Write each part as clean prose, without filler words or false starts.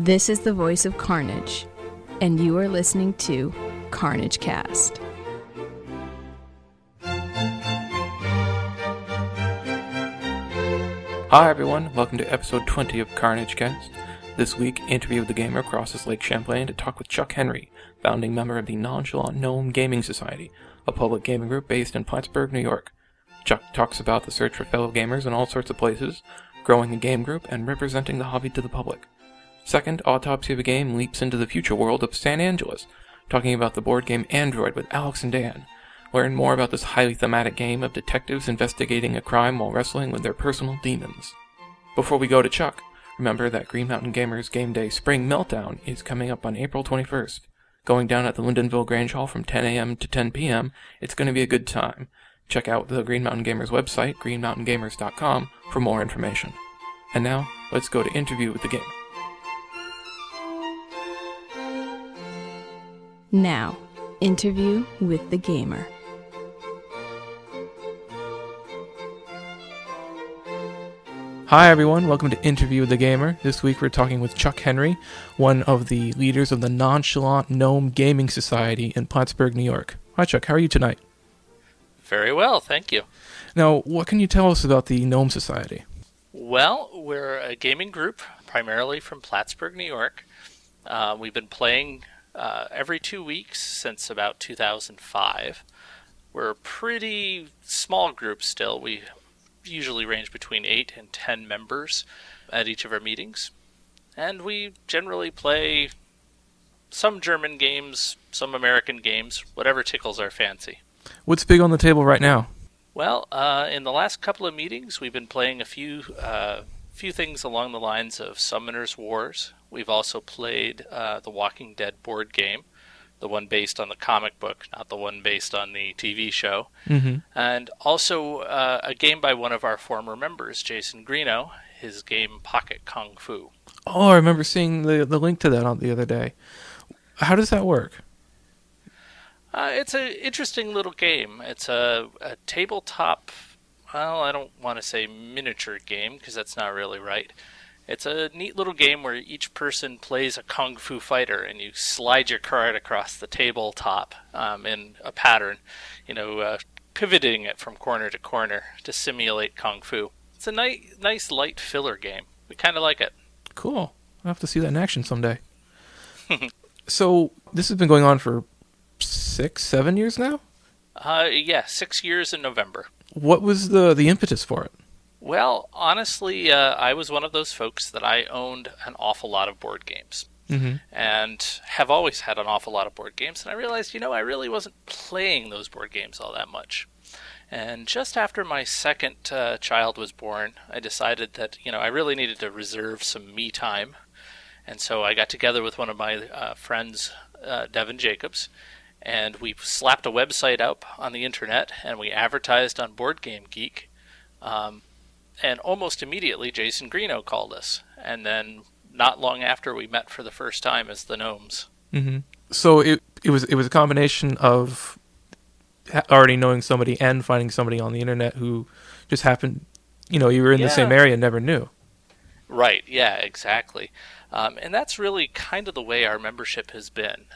This is the voice of Carnage, and you are listening to Carnagecast. Hi everyone, welcome to episode 20 of Carnagecast. This week, Interview of the Gamer crosses Lake Champlain to talk with Chuck Henry, founding member of the Nonchalant Gnome Gaming Society, a public gaming group based in Plattsburgh, New York. Chuck talks about the search for fellow gamers in all sorts of places, growing a game group, and representing the hobby to the public. Second, Autopsy of a Game leaps into the future world of San Angeles, talking about the board game Android with Alex and Dan. Learn more about this highly thematic game of detectives investigating a crime while wrestling with their personal demons. Before we go to Chuck, remember that Green Mountain Gamers Game Day Spring Meltdown is coming up on April 21st. Going down at the Lindenville Grange Hall from 10 a.m. to 10 p.m., it's going to be a good time. Check out the Green Mountain Gamers website, greenmountaingamers.com, for more information. And now, let's go to Interview with the Gamer. Now, Interview with the Gamer. Hi everyone, welcome to Interview with the Gamer. This week we're talking with Chuck Henry, one of the leaders of the Nonchalant Gnome Gaming Society in Plattsburgh, New York. Hi Chuck, how are you tonight? Very well, thank you. Now, what can you tell us about the Gnome Society? Well, we're a gaming group, primarily from Plattsburgh, New York. We've been playing every 2 weeks since about 2005. We're a pretty small group still. We usually range between 8 and 10 members at each of our meetings. And we generally play some German games, some American games, whatever tickles our fancy. What's big on the table right now? Well, in the last couple of meetings, we've been playing a few things along the lines of Summoner's Wars. We've also played the Walking Dead board game, the one based on the comic book, not the one based on the TV show. Mm-hmm. And also a game by one of our former members, Jason Greeno, his game Pocket Kung Fu. Oh, I remember seeing the link to that on the other day. How does that work? It's an interesting little game. It's a tabletop, well, I don't want to say miniature game because that's not really right. It's a neat little game where each person plays a kung fu fighter, and you slide your card across the tabletop in a pattern, pivoting it from corner to corner to simulate kung fu. It's a nice light filler game. We kind of like it. Cool. I'll have to see that in action someday. So this has been going on for 6-7 years now? Yeah, 6 years in November. What was the impetus for it? Well, honestly, I was one of those folks that I owned an awful lot of board games. Mm-hmm. And have always had an awful lot of board games. And I realized, I really wasn't playing those board games all that much. And just after my second child was born, I decided that, I really needed to reserve some me time. And so I got together with one of my friends, Devin Jacobs, and we slapped a website up on the internet and we advertised on Board Game Geek. And almost immediately, Jason Greeno called us. And then not long after, we met for the first time as the Gnomes. Mm-hmm. So it was a combination of already knowing somebody and finding somebody on the internet who just happened, you were in the same area and never knew. Right, yeah, exactly. And that's really kind of the way our membership has been.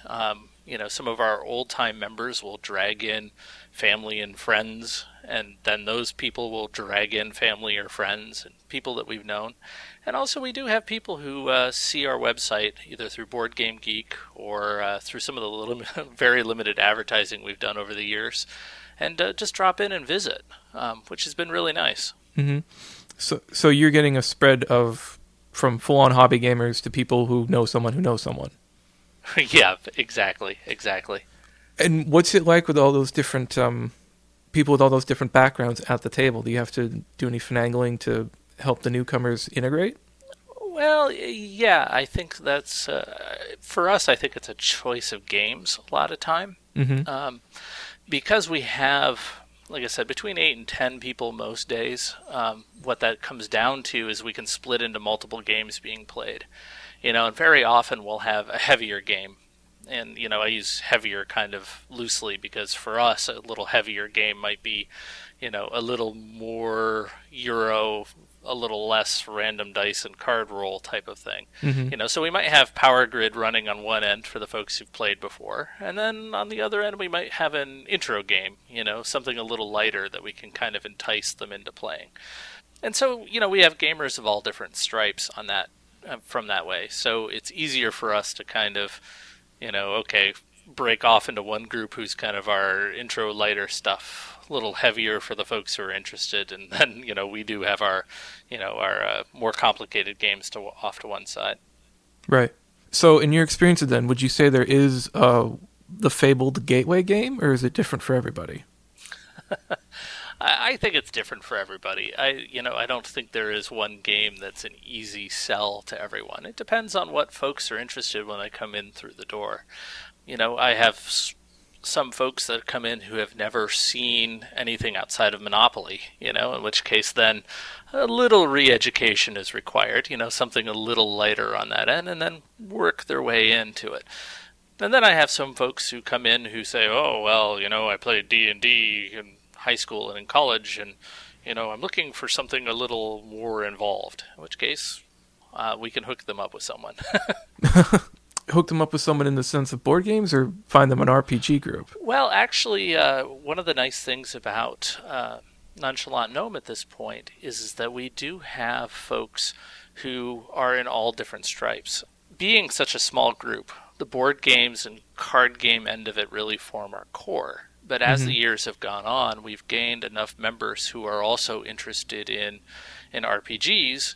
Some of our old-time members will drag in family and friends, and then those people will drag in family or friends and people that we've known. And also we do have people who see our website either through Board Game Geek or through some of the very limited advertising we've done over the years and just drop in and visit, which has been really nice. Mm-hmm. So you're getting a spread from full-on hobby gamers to people who know someone who knows someone. Yeah, exactly. And what's it like with all those different people with all those different backgrounds at the table? Do you have to do any finagling to help the newcomers integrate? Well, yeah, I think that's for us. I think it's a choice of games a lot of time. Mm-hmm. Because we have, like I said, between 8 and 10 people most days. What that comes down to is we can split into multiple games being played. And very often we'll have a heavier game And, you know, I use heavier kind of loosely because for us, a little heavier game might be, you know, a little more Euro, a little less random dice and card roll type of thing. Mm-hmm. You know, so we might have Power Grid running on one end for the folks who've played before. And then on the other end, we might have an intro game, you know, something a little lighter that we can kind of entice them into playing. And so, you know, we have gamers of all different stripes on that, from that way. So it's easier for us to kind of, you know, okay, break off into one group who's kind of our intro lighter stuff, a little heavier for the folks who are interested, and then, you know, we do have our, you know, our more complicated games to off to one side. Right. So in your experience then, would you say there is the fabled gateway game, or is it different for everybody? I think it's different for everybody. I don't think there is one game that's an easy sell to everyone. It depends on what folks are interested when they come in through the door. You know, I have some folks that come in who have never seen anything outside of Monopoly, you know, in which case then a little re-education is required, you know, something a little lighter on that end, and then work their way into it. And then I have some folks who come in who say, oh, well, you know, I played D&D and high school and in college, and, you know, I'm looking for something a little more involved, in which case we can hook them up with someone. Hook them up with someone in the sense of board games, or find them an RPG group? Well, actually, one of the nice things about Nonchalant Gnome at this point is that we do have folks who are in all different stripes. Being such a small group, the board games and card game end of it really form our core. But as the years have gone on, we've gained enough members who are also interested in RPGs,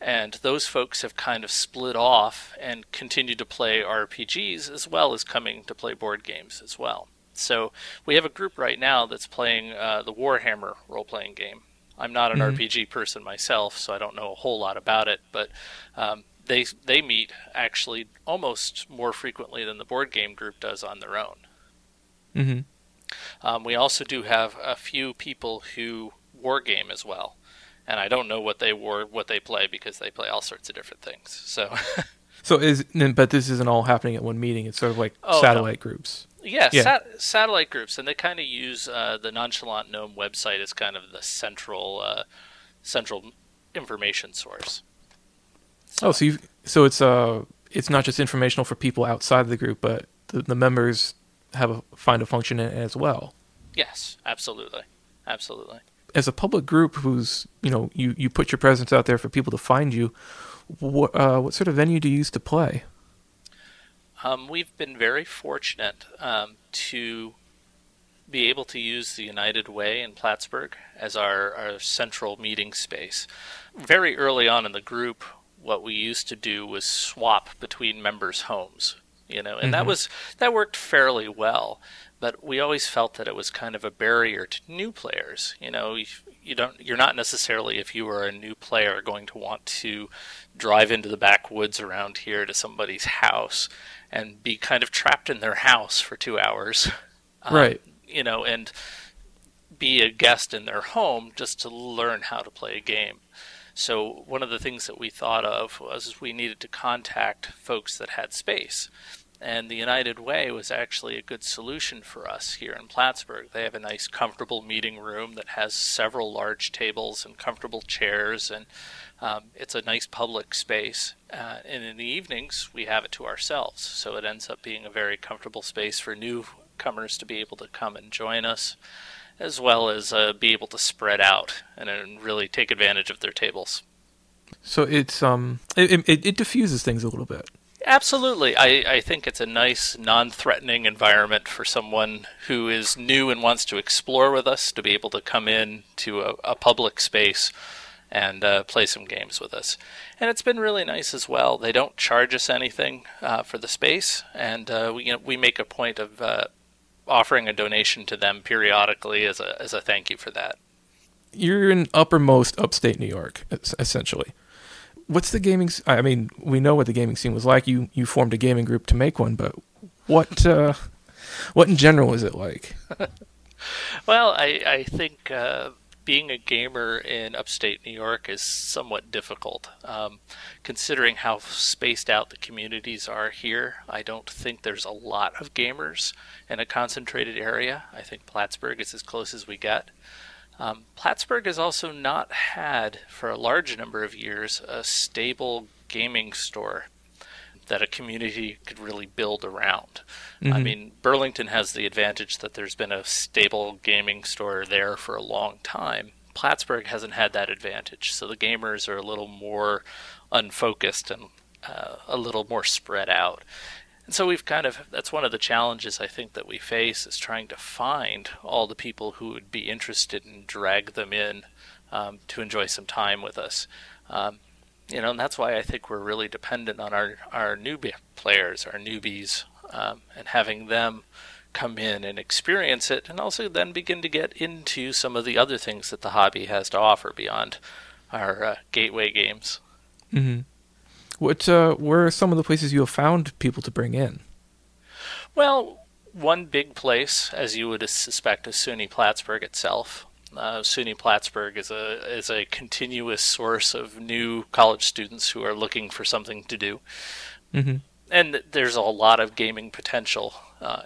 and those folks have kind of split off and continue to play RPGs as well as coming to play board games as well. So we have a group right now that's playing the Warhammer role-playing game. I'm not an RPG person myself, so I don't know a whole lot about it, but they meet actually almost more frequently than the board game group does on their own. Mm-hmm. We also do have a few people who wargame as well, and I don't know what they play because they play all sorts of different things. So, but this isn't all happening at one meeting. It's sort of like groups. Yeah. Satellite groups, and they kind of use the Nonchalant Gnome website as kind of the central information source. So. Oh, so it's not just informational for people outside the group, but the members find a function in it as well. Yes, absolutely. As a public group who's, you know, you put your presence out there for people to find you, what sort of venue do you use to play? We've been very fortunate to be able to use the United Way in Plattsburgh as our central meeting space. Very early on in the group, what we used to do was swap between members' homes. You know, and that worked fairly well, but we always felt that it was kind of a barrier to new players. You know, you're not necessarily, if you were a new player, going to want to drive into the backwoods around here to somebody's house and be kind of trapped in their house for 2 hours, right? You know, and be a guest in their home just to learn how to play a game. So one of the things that we thought of was we needed to contact folks that had space. And the United Way was actually a good solution for us here in Plattsburgh. They have a nice, comfortable meeting room that has several large tables and comfortable chairs, and it's a nice public space. And in the evenings, we have it to ourselves. So it ends up being a very comfortable space for newcomers to be able to come and join us, as well as be able to spread out and really take advantage of their tables. So it's it diffuses things a little bit. Absolutely. I think it's a nice, non-threatening environment for someone who is new and wants to explore with us to be able to come in to a public space and play some games with us. And it's been really nice as well. They don't charge us anything for the space, and we make a point of offering a donation to them periodically as a thank you for that. You're in uppermost upstate New York, essentially. What's the gaming... I mean, we know what the gaming scene was like. You formed a gaming group to make one, but what in general is it like? Well, I think being a gamer in upstate New York is somewhat difficult. Considering how spaced out the communities are here, I don't think there's a lot of gamers in a concentrated area. I think Plattsburgh is as close as we get. Plattsburgh has also not had, for a large number of years, a stable gaming store that a community could really build around. Mm-hmm. I mean, Burlington has the advantage that there's been a stable gaming store there for a long time. Plattsburgh hasn't had that advantage, so the gamers are a little more unfocused and a little more spread out. And so we've kind of, that's one of the challenges I think that we face, is trying to find all the people who would be interested and drag them in to enjoy some time with us. And that's why I think we're really dependent on our newbie players, our newbies, and having them come in and experience it, and also then begin to get into some of the other things that the hobby has to offer beyond our gateway games. Mm-hmm. Where are some of the places you have found people to bring in? Well, one big place, as you would suspect, is SUNY Plattsburgh itself. SUNY Plattsburgh is a continuous source of new college students who are looking for something to do. Mm-hmm. And there's a lot of gaming potential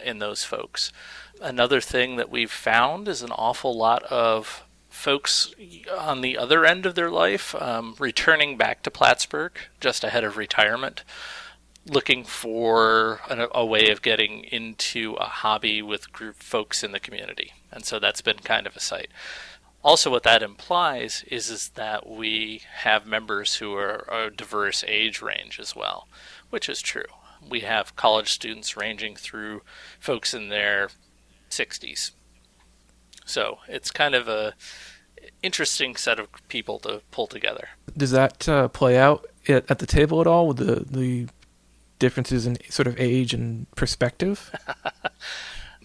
in those folks. Another thing that we've found is an awful lot of folks on the other end of their life returning back to Plattsburgh just ahead of retirement, looking for a way of getting into a hobby with group folks in the community. And so that's been kind of a sight. Also, what that implies is that we have members who are a diverse age range as well, which is true. We have college students ranging through folks in their 60s. So it's kind of a interesting set of people to pull together. Does that play out at the table at all with the differences in sort of age and perspective?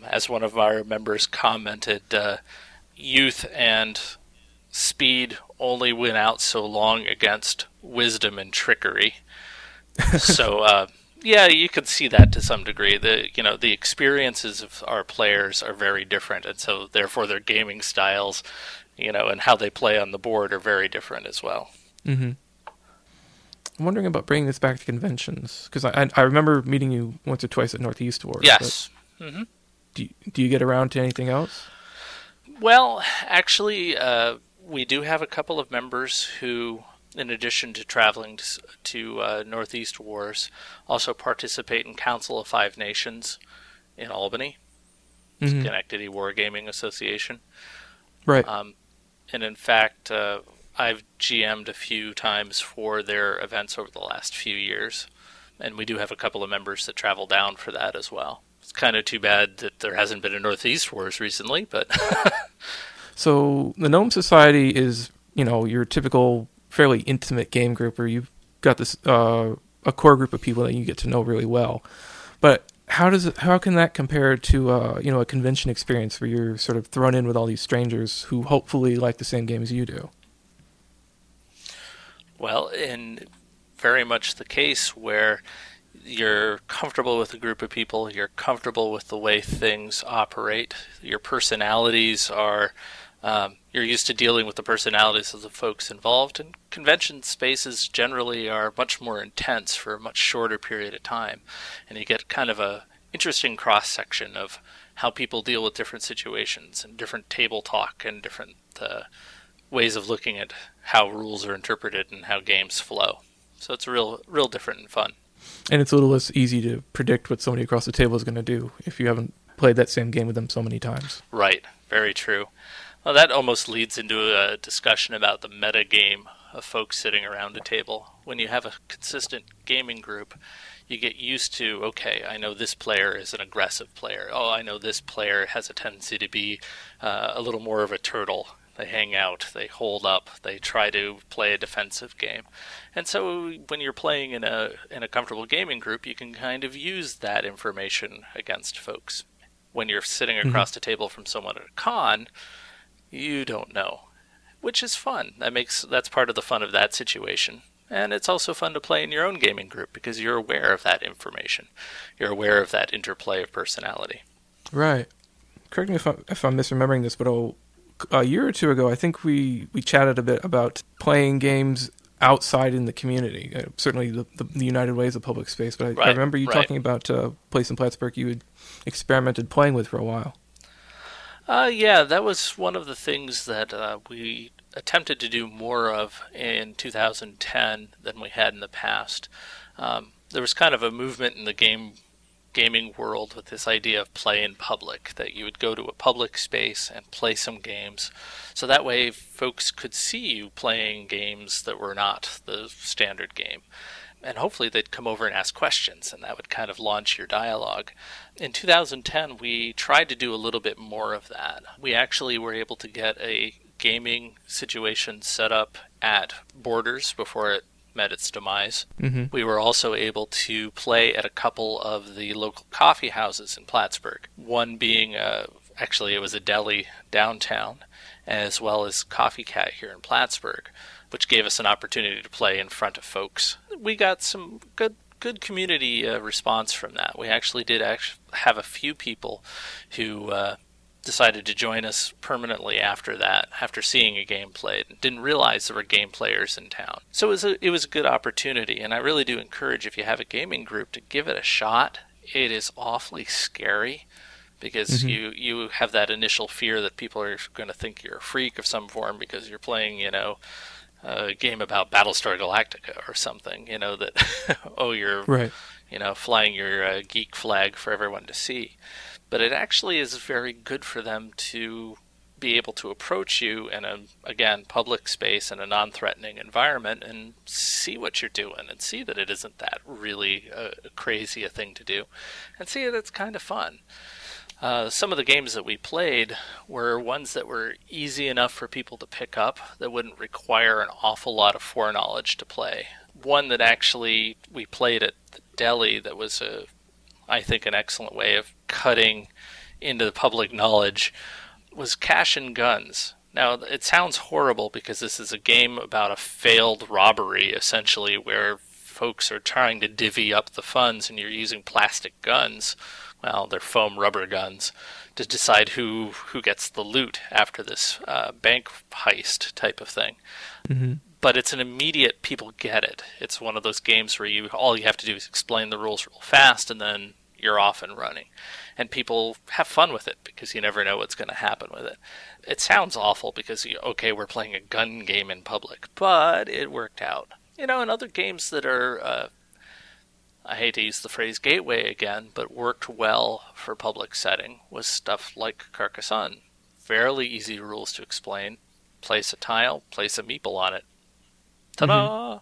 As one of our members commented, youth and speed only win out so long against wisdom and trickery. So, you could see that to some degree. The experiences of our players are very different, and so therefore their gaming styles, and how they play on the board are very different as well. Mm-hmm. I'm wondering about bringing this back to conventions, because I remember meeting you once or twice at Northeast Wars. Yes. Mm-hmm. Do you get around to anything else? Well, actually, we do have a couple of members who, in addition to traveling to Northeast Wars, also participate in Council of Five Nations in Albany, mm-hmm. Schenectady Wargaming Association. Right. And in fact, I've GM'd a few times for their events over the last few years, and we do have a couple of members that travel down for that as well. It's kind of too bad that there hasn't been a Northeast Wars recently, but... So the Gnome Society is, your typical fairly intimate game group where you've got this a core group of people that you get to know really well. But how can that compare to a convention experience where you're sort of thrown in with all these strangers who hopefully like the same games you do? Well, in very much the case where you're comfortable with a group of people, you're comfortable with the way things operate, your personalities are... you're used to dealing with the personalities of the folks involved, and convention spaces generally are much more intense for a much shorter period of time, and you get kind of a interesting cross-section of how people deal with different situations and different table talk and different ways of looking at how rules are interpreted and how games flow. So it's real different and fun. And it's a little less easy to predict what somebody across the table is going to do if you haven't played that same game with them so many times. Right, very true. Well, that almost leads into a discussion about the metagame of folks sitting around a table. When you have a consistent gaming group, you get used to, okay, I know this player is an aggressive player. Oh, I know this player has a tendency to be a little more of a turtle. They hang out, they hold up, they try to play a defensive game. And so when you're playing in a comfortable gaming group, you can kind of use that information against folks. When you're sitting across mm-hmm. the table from someone at a con... you don't know, which is fun. That's part of the fun of that situation. And it's also fun to play in your own gaming group because you're aware of that information. You're aware of that interplay of personality. Right. Correct me if I'm misremembering this, but a year or two ago, I think we chatted a bit about playing games outside in the community. Certainly the United Way is a public space, but I remember you talking about a place in Plattsburgh you had experimented playing with for a while. Yeah, that was one of the things that we attempted to do more of in 2010 than we had in the past. There was kind of a movement in the gaming world with this idea of play in public, that you would go to a public space and play some games, so that way folks could see you playing games that were not the standard game. And hopefully they'd come over and ask questions, and that would kind of launch your dialogue. In 2010, we tried to do a little bit more of that. We actually were able to get a gaming situation set up at Borders before it met its demise. Mm-hmm. We were also able to play at a couple of the local coffee houses in Plattsburgh, one being, actually it was a deli downtown, as well as Coffee Cat here in Plattsburgh, which gave us an opportunity to play in front of folks. We got some good community response from that. We actually did have a few people who decided to join us permanently after that, after seeing a game played, and didn't realize there were game players in town. So it was a good opportunity, and I really do encourage, if you have a gaming group, to give it a shot. It is awfully scary, because mm-hmm. you have that initial fear that people are going to think you're a freak of some form because you're playing, a game about Battlestar Galactica or something, that, you're flying your geek flag for everyone to see. But it actually is very good for them to be able to approach you in a, again, public space in a non-threatening environment and see what you're doing and see that it isn't that really crazy a thing to do, and see that it's kind of fun. Some of the games that we played were ones that were easy enough for people to pick up that wouldn't require an awful lot of foreknowledge to play. One that actually we played at the deli that was an excellent way of cutting into the public knowledge was Cash and Guns. Now, it sounds horrible because this is a game about a failed robbery, essentially, where folks are trying to divvy up the funds and you're using plastic guns. Well, they're foam rubber guns, to decide who gets the loot after this bank heist type of thing. Mm-hmm. But it's an immediate, people get it. It's one of those games where all you have to do is explain the rules real fast, and then you're off and running. And people have fun with it because you never know what's going to happen with it. It sounds awful because, we're playing a gun game in public, but it worked out. And other games that are... I hate to use the phrase gateway again, but worked well for public setting was stuff like Carcassonne. Fairly easy rules to explain. Place a tile, place a meeple on it. Ta-da!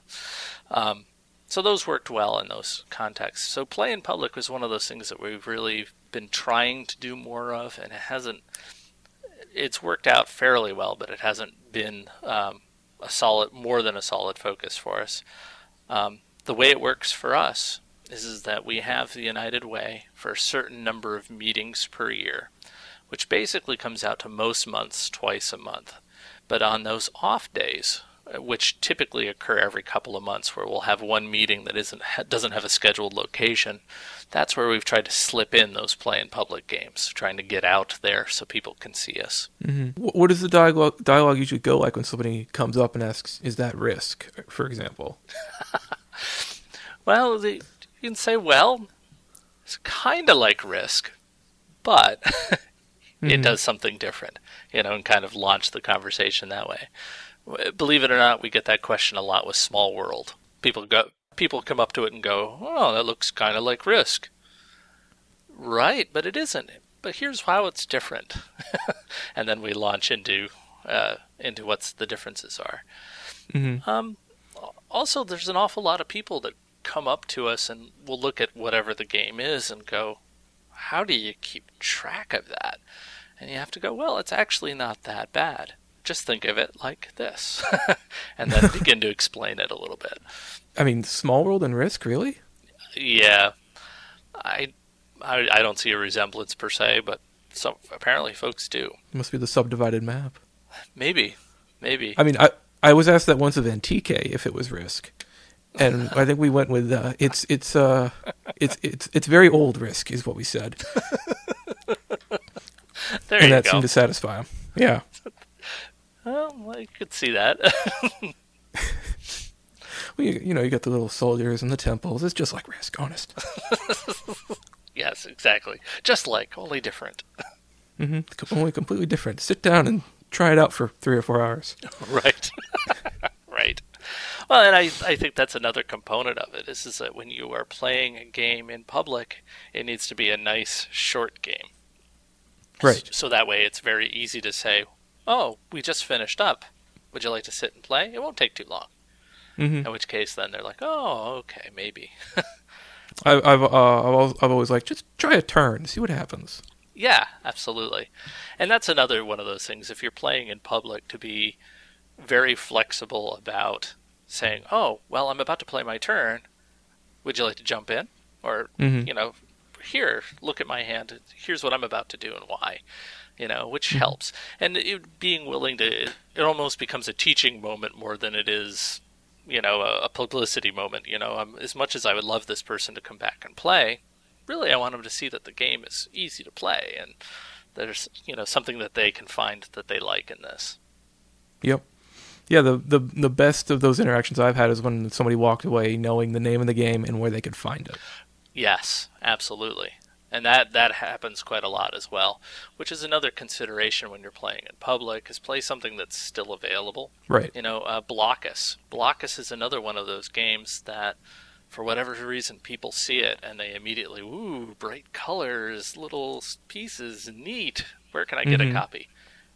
Mm-hmm. So those worked well in those contexts. So play in public was one of those things that we've really been trying to do more of, and it's worked out fairly well, but it hasn't been more than a solid focus for us. The way it works for us is that we have the United Way for a certain number of meetings per year, which basically comes out to most months twice a month. But on those off days, which typically occur every couple of months, where we'll have one meeting that doesn't have a scheduled location, that's where we've tried to slip in those play in public games, trying to get out there so people can see us. Mm-hmm. What does the dialogue usually go like when somebody comes up and asks, "Is that risk?" for example? Well, you can say, well, it's kind of like Risk, but it mm-hmm. does something different, and kind of launch the conversation that way. Believe it or not, we get that question a lot with Small World. People come up to it and go, oh, that looks kind of like Risk. Right, but it isn't. But here's how it's different. And then we launch into what the differences are. Mm-hmm. Also, there's an awful lot of people that come up to us and will look at whatever the game is and go, how do you keep track of that? And you have to go, well, it's actually not that bad. Just think of it like this. And then begin to explain it a little bit. I mean, Small World and Risk, really? Yeah. I don't see a resemblance per se, but apparently folks do. It must be the subdivided map. Maybe. I mean, I was asked that once of Antique if it was Risk, and I think we went with it's very old Risk is what we said. There and you go. And that seemed to satisfy him. Yeah. Well, I could see that. Well, you know, you got the little soldiers and the temples. It's just like Risk, honest. Yes, exactly. Just like, only different. Mm-hmm. Only completely different. Sit down and try it out for 3 or 4 hours. Right. Right. Well, and I think that's another component of it. This is that when you are playing a game in public, it needs to be a nice, short game. Right. So that way it's very easy to say, oh, we just finished up. Would you like to sit and play? It won't take too long. Mm-hmm. In which case, then they're like, oh, okay, maybe. I've always like, just try a turn, see what happens. Yeah, absolutely. And that's another one of those things. If you're playing in public, to be very flexible about saying, oh, well, I'm about to play my turn. Would you like to jump in? Or, you know, here, look at my hand. Here's what I'm about to do and why, you know, which helps. And being willing to, it almost becomes a teaching moment more than it is, you know, a publicity moment. You know, as much as I would love this person to come back and play, really I want them to see that the game is easy to play and there's, you know, something that they can find that they like in this. Yep. Yeah, the best of those interactions I've had is when somebody walked away knowing the name of the game and where they could find it. Yes, absolutely. And that happens quite a lot as well, which is another consideration when you're playing in public, is play something that's still available. Right. You know, Blockus. Blockus is another one of those games that, for whatever reason, people see it and they immediately, ooh, bright colors, little pieces, neat. Where can I get a copy?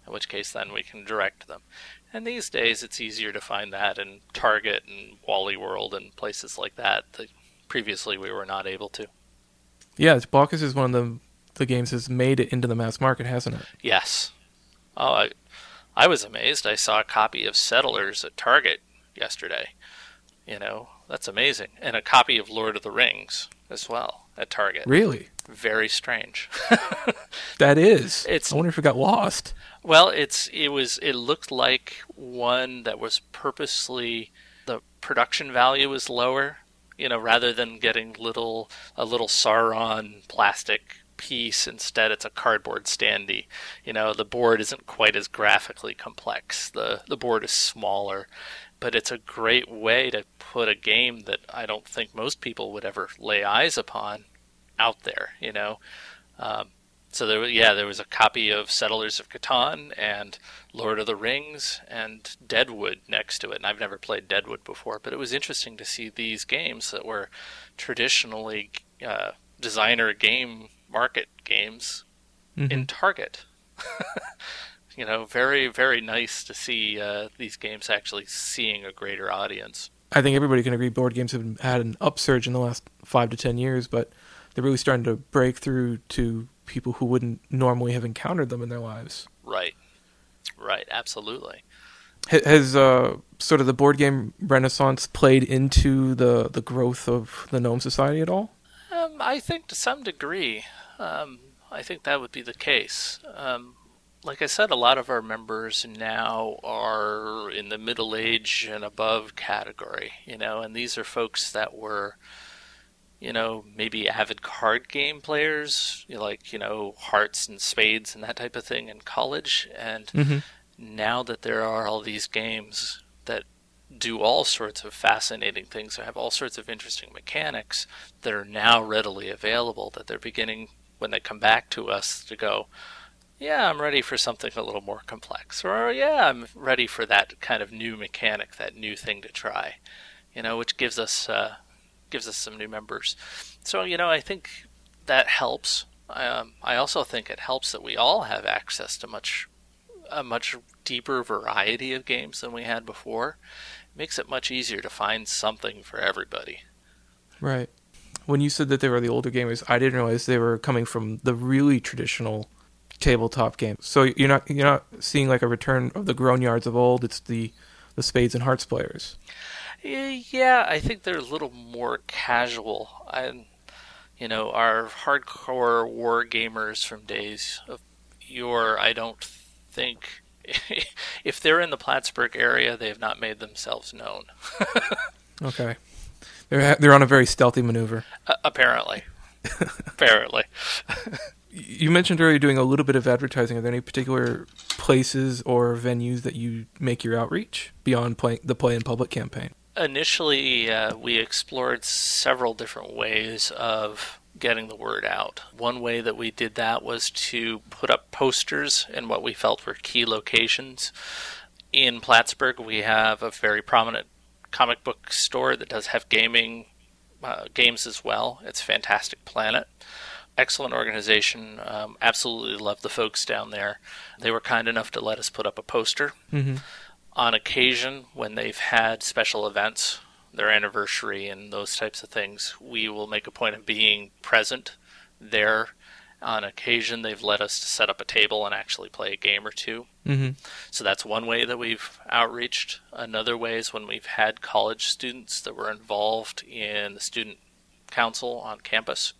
In which case, then, we can direct them. And these days, it's easier to find that in Target and Wally World and places like that that previously we were not able to. Yeah, Blockus is one of the games that's made it into the mass market, hasn't it? Yes. Oh, I was amazed. I saw a copy of Settlers at Target yesterday. You know, that's amazing. And a copy of Lord of the Rings as well at Target. Really? Very strange. That is. I wonder if it got lost. Well, it looked like one that was purposely, the production value was lower, you know, rather than getting a little Sauron plastic piece, instead it's a cardboard standee. You know, the board isn't quite as graphically complex. The board is smaller, but it's a great way to put a game that I don't think most people would ever lay eyes upon out there, you know. So there was a copy of Settlers of Catan and Lord of the Rings and Deadwood next to it. And I've never played Deadwood before, but it was interesting to see these games that were traditionally designer game market games in Target. You know, very, very nice to see these games actually seeing a greater audience. I think everybody can agree board games have had an upsurge in the last 5 to 10 years, but they're really starting to break through to people who wouldn't normally have encountered them in their lives. Right, absolutely. Has sort of the board game renaissance played into the growth of the Gnome Society at all? I think to some degree. I think that would be the case. Like I said, a lot of our members now are in the middle age and above category, you know, and these are folks that were, you know, maybe avid card game players, like, you know, hearts and spades and that type of thing in college. And now that there are all these games that do all sorts of fascinating things or have all sorts of interesting mechanics that are now readily available, that they're beginning, when they come back to us, to go, yeah, I'm ready for something a little more complex. Or, yeah, I'm ready for that kind of new mechanic, that new thing to try, you know, which gives us some new members. So, you know, I think that helps. I also think it helps that we all have access to a much deeper variety of games than we had before. It makes it much easier to find something for everybody. Right. When you said that they were the older gamers, I didn't realize they were coming from the really traditional tabletop games. So you're not seeing like a return of the grown-yards of old. It's the spades and hearts players. Yeah, I think they're a little more casual. You know, our hardcore war gamers from days of yore, I don't think, if they're in the Plattsburgh area, they have not made themselves known. Okay. They're on a very stealthy maneuver. Apparently. You mentioned earlier doing a little bit of advertising. Are there any particular places or venues that you make your outreach beyond the Play in Public campaign? Initially, we explored several different ways of getting the word out. One way that we did that was to put up posters in what we felt were key locations. In Plattsburgh, we have a very prominent comic book store that does have gaming games as well. It's Fantastic Planet. Excellent organization. Absolutely love the folks down there. They were kind enough to let us put up a poster. Mm-hmm. On occasion, when they've had special events, their anniversary and those types of things, we will make a point of being present there. On occasion, they've let us to set up a table and actually play a game or two. Mm-hmm. So that's one way that we've outreached. Another way is when we've had college students that were involved in the student council on campus.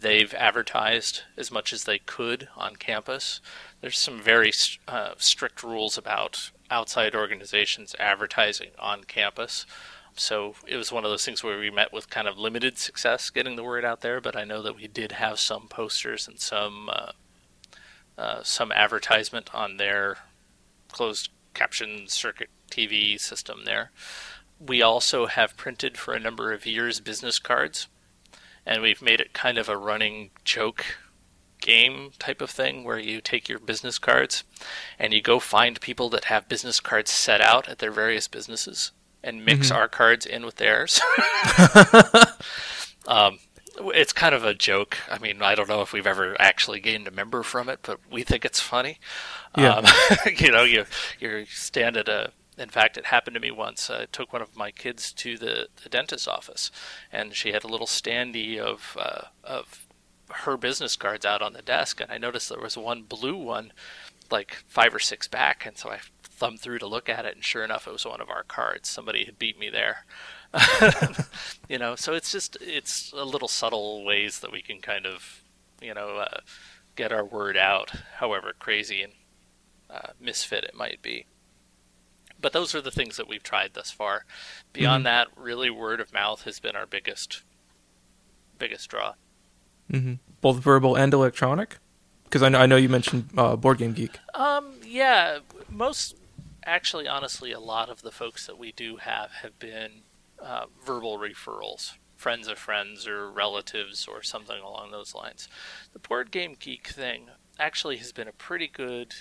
They've advertised as much as they could on campus. There's some very strict rules about outside organizations advertising on campus. So it was one of those things where we met with kind of limited success getting the word out there, but I know that we did have some posters and some advertisement on their closed caption circuit TV system there. We also have printed for a number of years business cards, and we've made it kind of a running joke game type of thing where you take your business cards and you go find people that have business cards set out at their various businesses and mix our cards in with theirs. It's kind of a joke. I mean, I don't know if we've ever actually gained a member from it, but we think it's funny. Yeah. You know, you stand at a... In fact, it happened to me once. I took one of my kids to the dentist's office, and she had a little standee of her business cards out on the desk, and I noticed there was one blue one, like 5 or 6 back, and so I thumbed through to look at it, and sure enough, it was one of our cards. Somebody had beat me there. You know, so it's a little subtle ways that we can kind of, get our word out, however crazy and misfit it might be. But those are the things that we've tried thus far. Beyond that, really word of mouth has been our biggest draw. Mm-hmm. Both verbal and electronic? Because I know you mentioned Board Game Geek. Yeah, honestly, a lot of the folks that we do have been verbal referrals. Friends of friends or relatives or something along those lines. The Board Game Geek thing actually has been a pretty good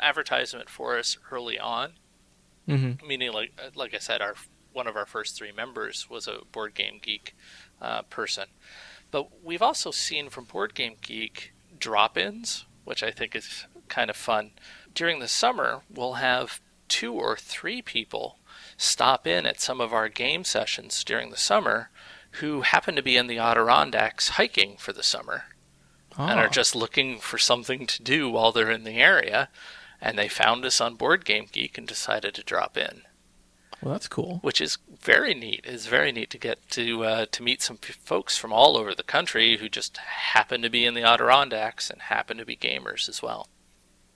advertisement for us early on. Mm-hmm. Meaning, like I said, one of our first 3 members was a Board Game Geek person. But we've also seen from Board Game Geek drop-ins, which I think is kind of fun. During the summer, we'll have 2 or 3 people stop in at some of our game sessions during the summer who happen to be in the Adirondacks hiking for the summer and are just looking for something to do while they're in the area. And they found us on Board Game Geek and decided to drop in. Well, that's cool. Which is very neat. It's very neat to get to meet some folks from all over the country who just happen to be in the Adirondacks and happen to be gamers as well.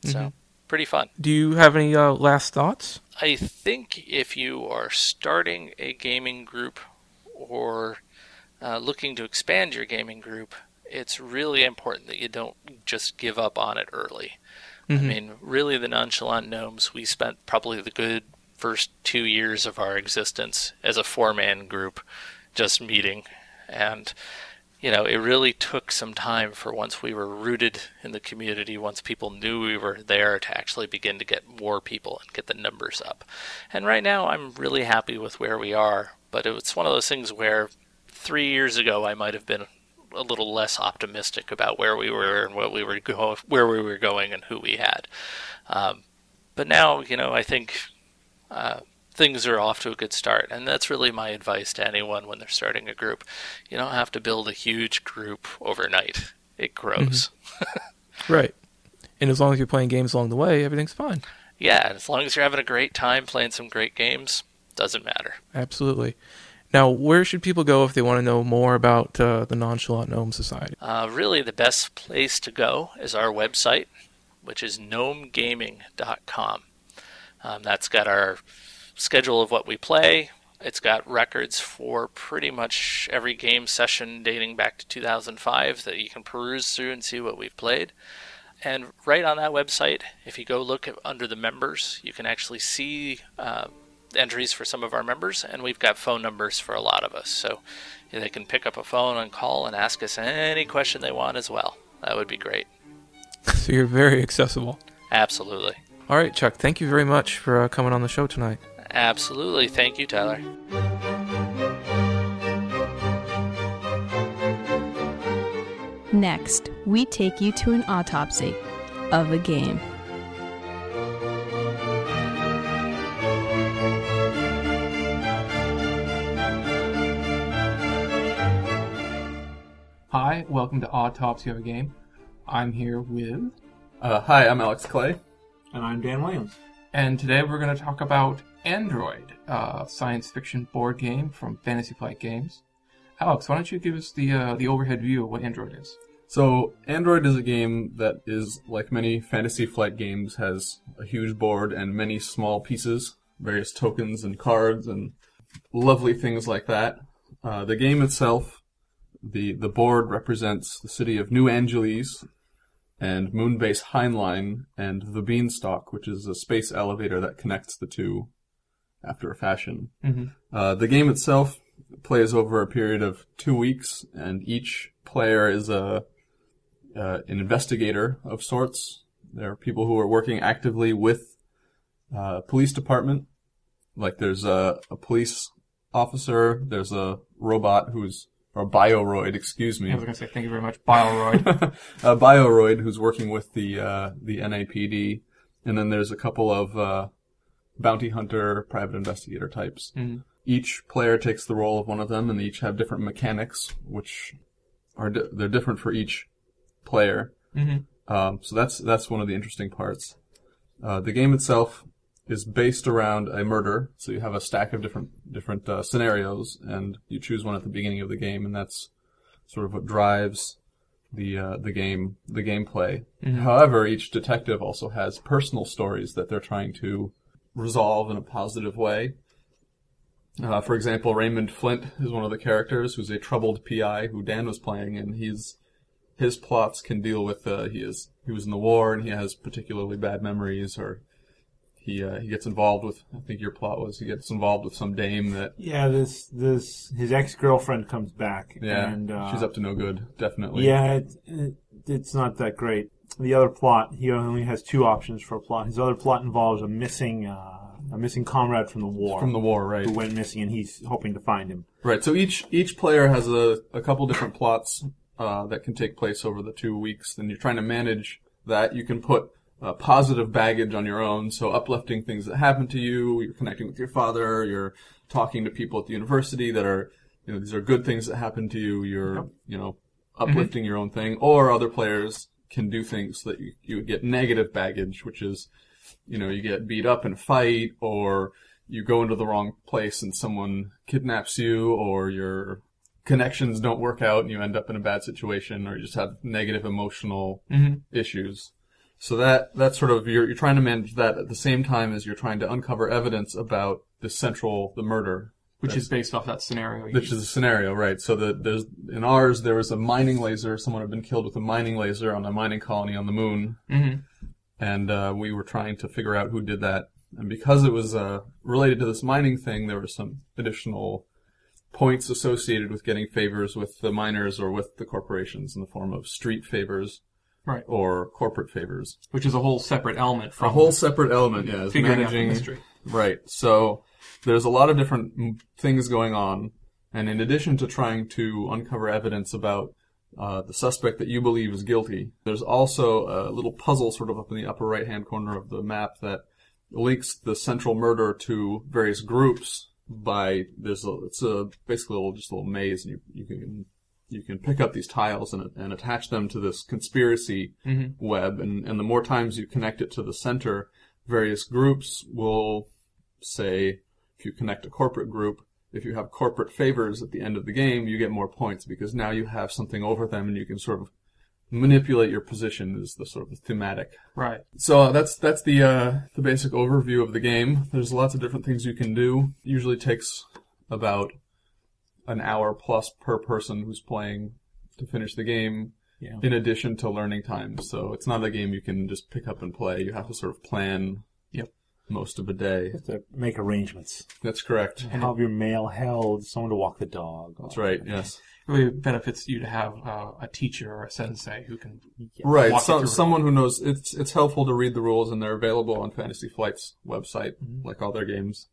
Mm-hmm. So, pretty fun. Do you have any last thoughts? I think if you are starting a gaming group or looking to expand your gaming group, it's really important that you don't just give up on it early. I mean, really, the Nonchalant Gnomes, we spent probably the good first 2 years of our existence as a 4-man group just meeting. And, it really took some time for once we were rooted in the community, once people knew we were there, to actually begin to get more people and get the numbers up. And right now, I'm really happy with where we are. But it's one of those things where 3 years ago, I might have been a little less optimistic about where we were and what we were going and who we had. But now, I think things are off to a good start. And that's really my advice to anyone when they're starting a group. You don't have to build a huge group overnight. It grows. Mm-hmm. Right. And as long as you're playing games along the way, everything's fine. Yeah. And as long as you're having a great time playing some great games, doesn't matter. Absolutely. Now, where should people go if they want to know more about the Nonchalant Gnome Society? Really, the best place to go is our website, which is gnomegaming.com. That's got our schedule of what we play, It's got records for pretty much every game session dating back to 2005 that you can peruse through and see what we've played. And right on that website, if you go look under the members, you can actually see entries for some of our members, and we've got phone numbers for a lot of us. So they can pick up a phone and call and ask us any question they want as well. That would be great. So you're very accessible. Absolutely. All right, Chuck, thank you very much for coming on the show tonight. Absolutely. Thank you, Tyler. Next, we take you to an autopsy of a game. Hi, welcome to Autopsy of a Game. I'm here with... Hi, I'm Alex Clay. And I'm Dan Williams. And today we're going to talk about Android, a science fiction board game from Fantasy Flight Games. Alex, why don't you give us the overhead view of what Android is? So, Android is a game that is, like many Fantasy Flight games, has a huge board and many small pieces, various tokens and cards and lovely things like that. The game itself... The board represents the city of New Angeles and Moonbase Heinlein and the Beanstalk, which is a space elevator that connects the two after a fashion. Mm-hmm. The game itself plays over a period of 2 weeks, and each player is an investigator of sorts. There are people who are working actively with police department. Like there's a police officer, there's a robot who's... Or Bioroid, excuse me. I was going to say, thank you very much, Bioroid. Bioroid, who's working with the NAPD. And then there's a couple of bounty hunter, private investigator types. Mm. Each player takes the role of one of them, and they each have different mechanics, which are they're different for each player. Mm-hmm. So that's one of the interesting parts. The game itself is based around a murder, so you have a stack of different scenarios, and you choose one at the beginning of the game, and that's sort of what drives the gameplay. Mm-hmm. However, each detective also has personal stories that they're trying to resolve in a positive way. For example, Raymond Flint is one of the characters, who's a troubled PI who Dan was playing, and his plots can deal with he was in the war and he has particularly bad memories, or he gets involved with, I think your plot was, he gets involved with some dame that... Yeah, his ex-girlfriend comes back. Yeah, and, she's up to no good, definitely. Yeah, it's not that great. The other plot, he only has two options for a plot. His other plot involves a missing comrade from the war. From the war, right. Who went missing, and he's hoping to find him. Right, so each player has a couple different plots that can take place over the 2 weeks, and you're trying to manage that. You can put... positive baggage on your own, so uplifting things that happen to you, you're connecting with your father, you're talking to people at the university that are, you know, these are good things that happen to you, you're, yep, you know, uplifting, mm-hmm, your own thing, or other players can do things so that you would get negative baggage, which is, you know, you get beat up in a fight, or you go into the wrong place and someone kidnaps you, or your connections don't work out and you end up in a bad situation, or you just have negative emotional, mm-hmm, issues. So that's sort of, you're trying to manage that at the same time as you're trying to uncover evidence about the murder. Which is based off that scenario. Which is a scenario, right. So in ours, there was a mining laser. Someone had been killed with a mining laser on a mining colony on the moon. Mm-hmm. And we were trying to figure out who did that. And because it was related to this mining thing, there were some additional points associated with getting favors with the miners or with the corporations in the form of street favors. Right. Or corporate favors. Which is a whole separate element from... A whole separate element, yeah. Is managing history. Right. So there's a lot of different things going on. And in addition to trying to uncover evidence about the suspect that you believe is guilty, there's also a little puzzle sort of up in the upper right-hand corner of the map that links the central murder to various groups by... It's basically a little maze, and you can... You can pick up these tiles and attach them to this conspiracy, mm-hmm, web, and the more times you connect it to the center, various groups will say, if you connect a corporate group, if you have corporate favors at the end of the game, you get more points because now you have something over them and you can sort of manipulate your position is the sort of thematic. Right. So that's the basic overview of the game. There's lots of different things you can do. It usually takes about an hour plus per person who's playing to finish the game, yeah, in addition to learning time. So it's not a game you can just pick up and play. You have to sort of plan, yep, most of a day. You have to make arrangements. That's correct. And have your mail held, someone to walk the dog. That's right, yes. It really benefits you to have a teacher or a sensei who can walk you through. Someone who knows. It's helpful to read the rules, and they're available on Fantasy Flight's website, mm-hmm, like all their games,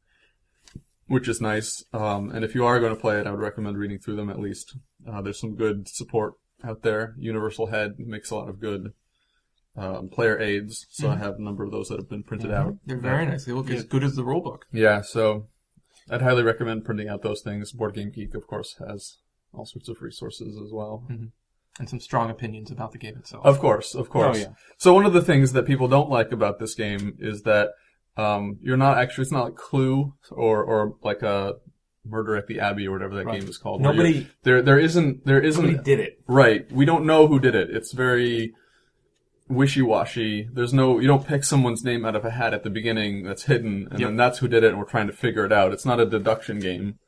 which is nice. And if you are going to play it, I would recommend reading through them at least. There's some good support out there. Universal Head makes a lot of good player aids, so mm-hmm, I have a number of those that have been printed, mm-hmm, out. They're very nice. They look as good as the rule book. Yeah, so I'd highly recommend printing out those things. Board Game Geek, of course, has all sorts of resources as well. Mm-hmm. And some strong opinions about the game itself. Of course, of course. Oh, yeah. So one of the things that people don't like about this game is that you're not actually, it's not like Clue or like a Murder at the Abbey or whatever that game is called. Nobody, there isn't. Nobody did it. Right. We don't know who did it. It's very wishy-washy. There's no, you don't pick someone's name out of a hat at the beginning that's hidden, and then that's who did it, and we're trying to figure it out. It's not a deduction game.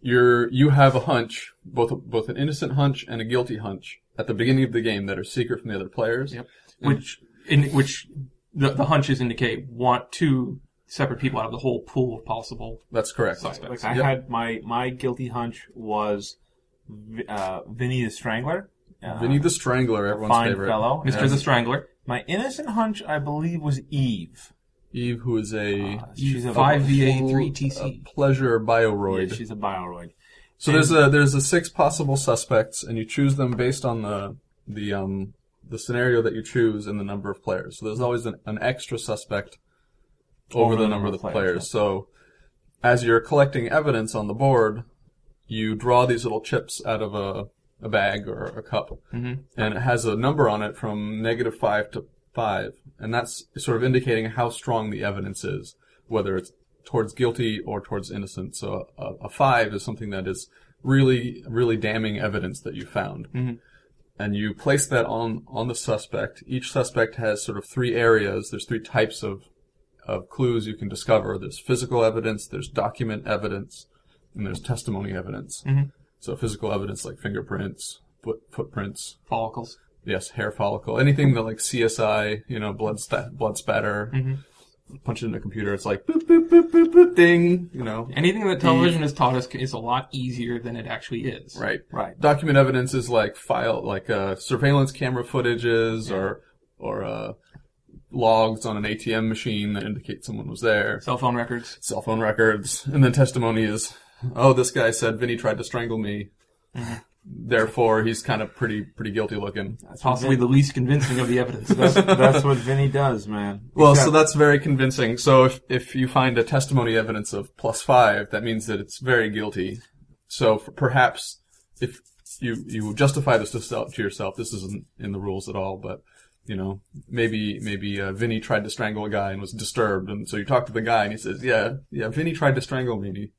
You have a hunch, both an innocent hunch and a guilty hunch at the beginning of the game that are secret from the other players. Yep. Which the hunches indicate want two separate people out of the whole pool of possible. That's correct. Suspects. Like I had my guilty hunch was Vinnie the Strangler. Vinnie the Strangler, everyone's fine favorite fellow, Mr. The Strangler. My innocent hunch, I believe, was Eve. Eve, who is she's a 5VA3TC pleasure bioroid. Yeah, she's a bioroid. So and there's a 6 possible suspects, and you choose them based on the scenario that you choose and the number of players. So there's always an extra suspect over the number of the players. Yeah. So as you're collecting evidence on the board, you draw these little chips out of a bag or a cup, mm-hmm, and it has a number on it from -5 to 5, and that's sort of indicating how strong the evidence is, whether it's towards guilty or towards innocent. So a 5 is something that is really, really damning evidence that you found. Mm-hmm. And you place that on the suspect. Each suspect has sort of 3 areas. There's 3 types of clues you can discover. There's physical evidence, there's document evidence, and there's testimony evidence. Mm-hmm. So physical evidence like fingerprints, footprints. Follicles. Yes, hair follicle. Anything that like CSI, blood spatter, mm-hmm, punch it in a computer. It's like boop, boop, boop, boop, boop, ding. Anything that television has taught us is a lot easier than it actually is. Right, right. Document evidence is like surveillance camera footages or logs on an ATM machine that indicate someone was there. Cell phone records, and then testimony is, oh, this guy said Vinnie tried to strangle me. Mm-hmm. Therefore, he's kind of pretty guilty looking. That's possibly the least convincing of the evidence. That's what Vinnie does, man. He's so that's very convincing. So if you find a testimony evidence of +5, that means that it's very guilty. So perhaps if you justify this to yourself, this isn't in the rules at all, but maybe Vinnie tried to strangle a guy and was disturbed, and so you talk to the guy and he says, yeah, Vinnie tried to strangle me.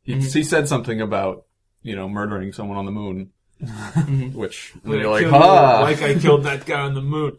He said something about murdering someone on the moon, which you're like, ha! Like I killed that guy on the moon.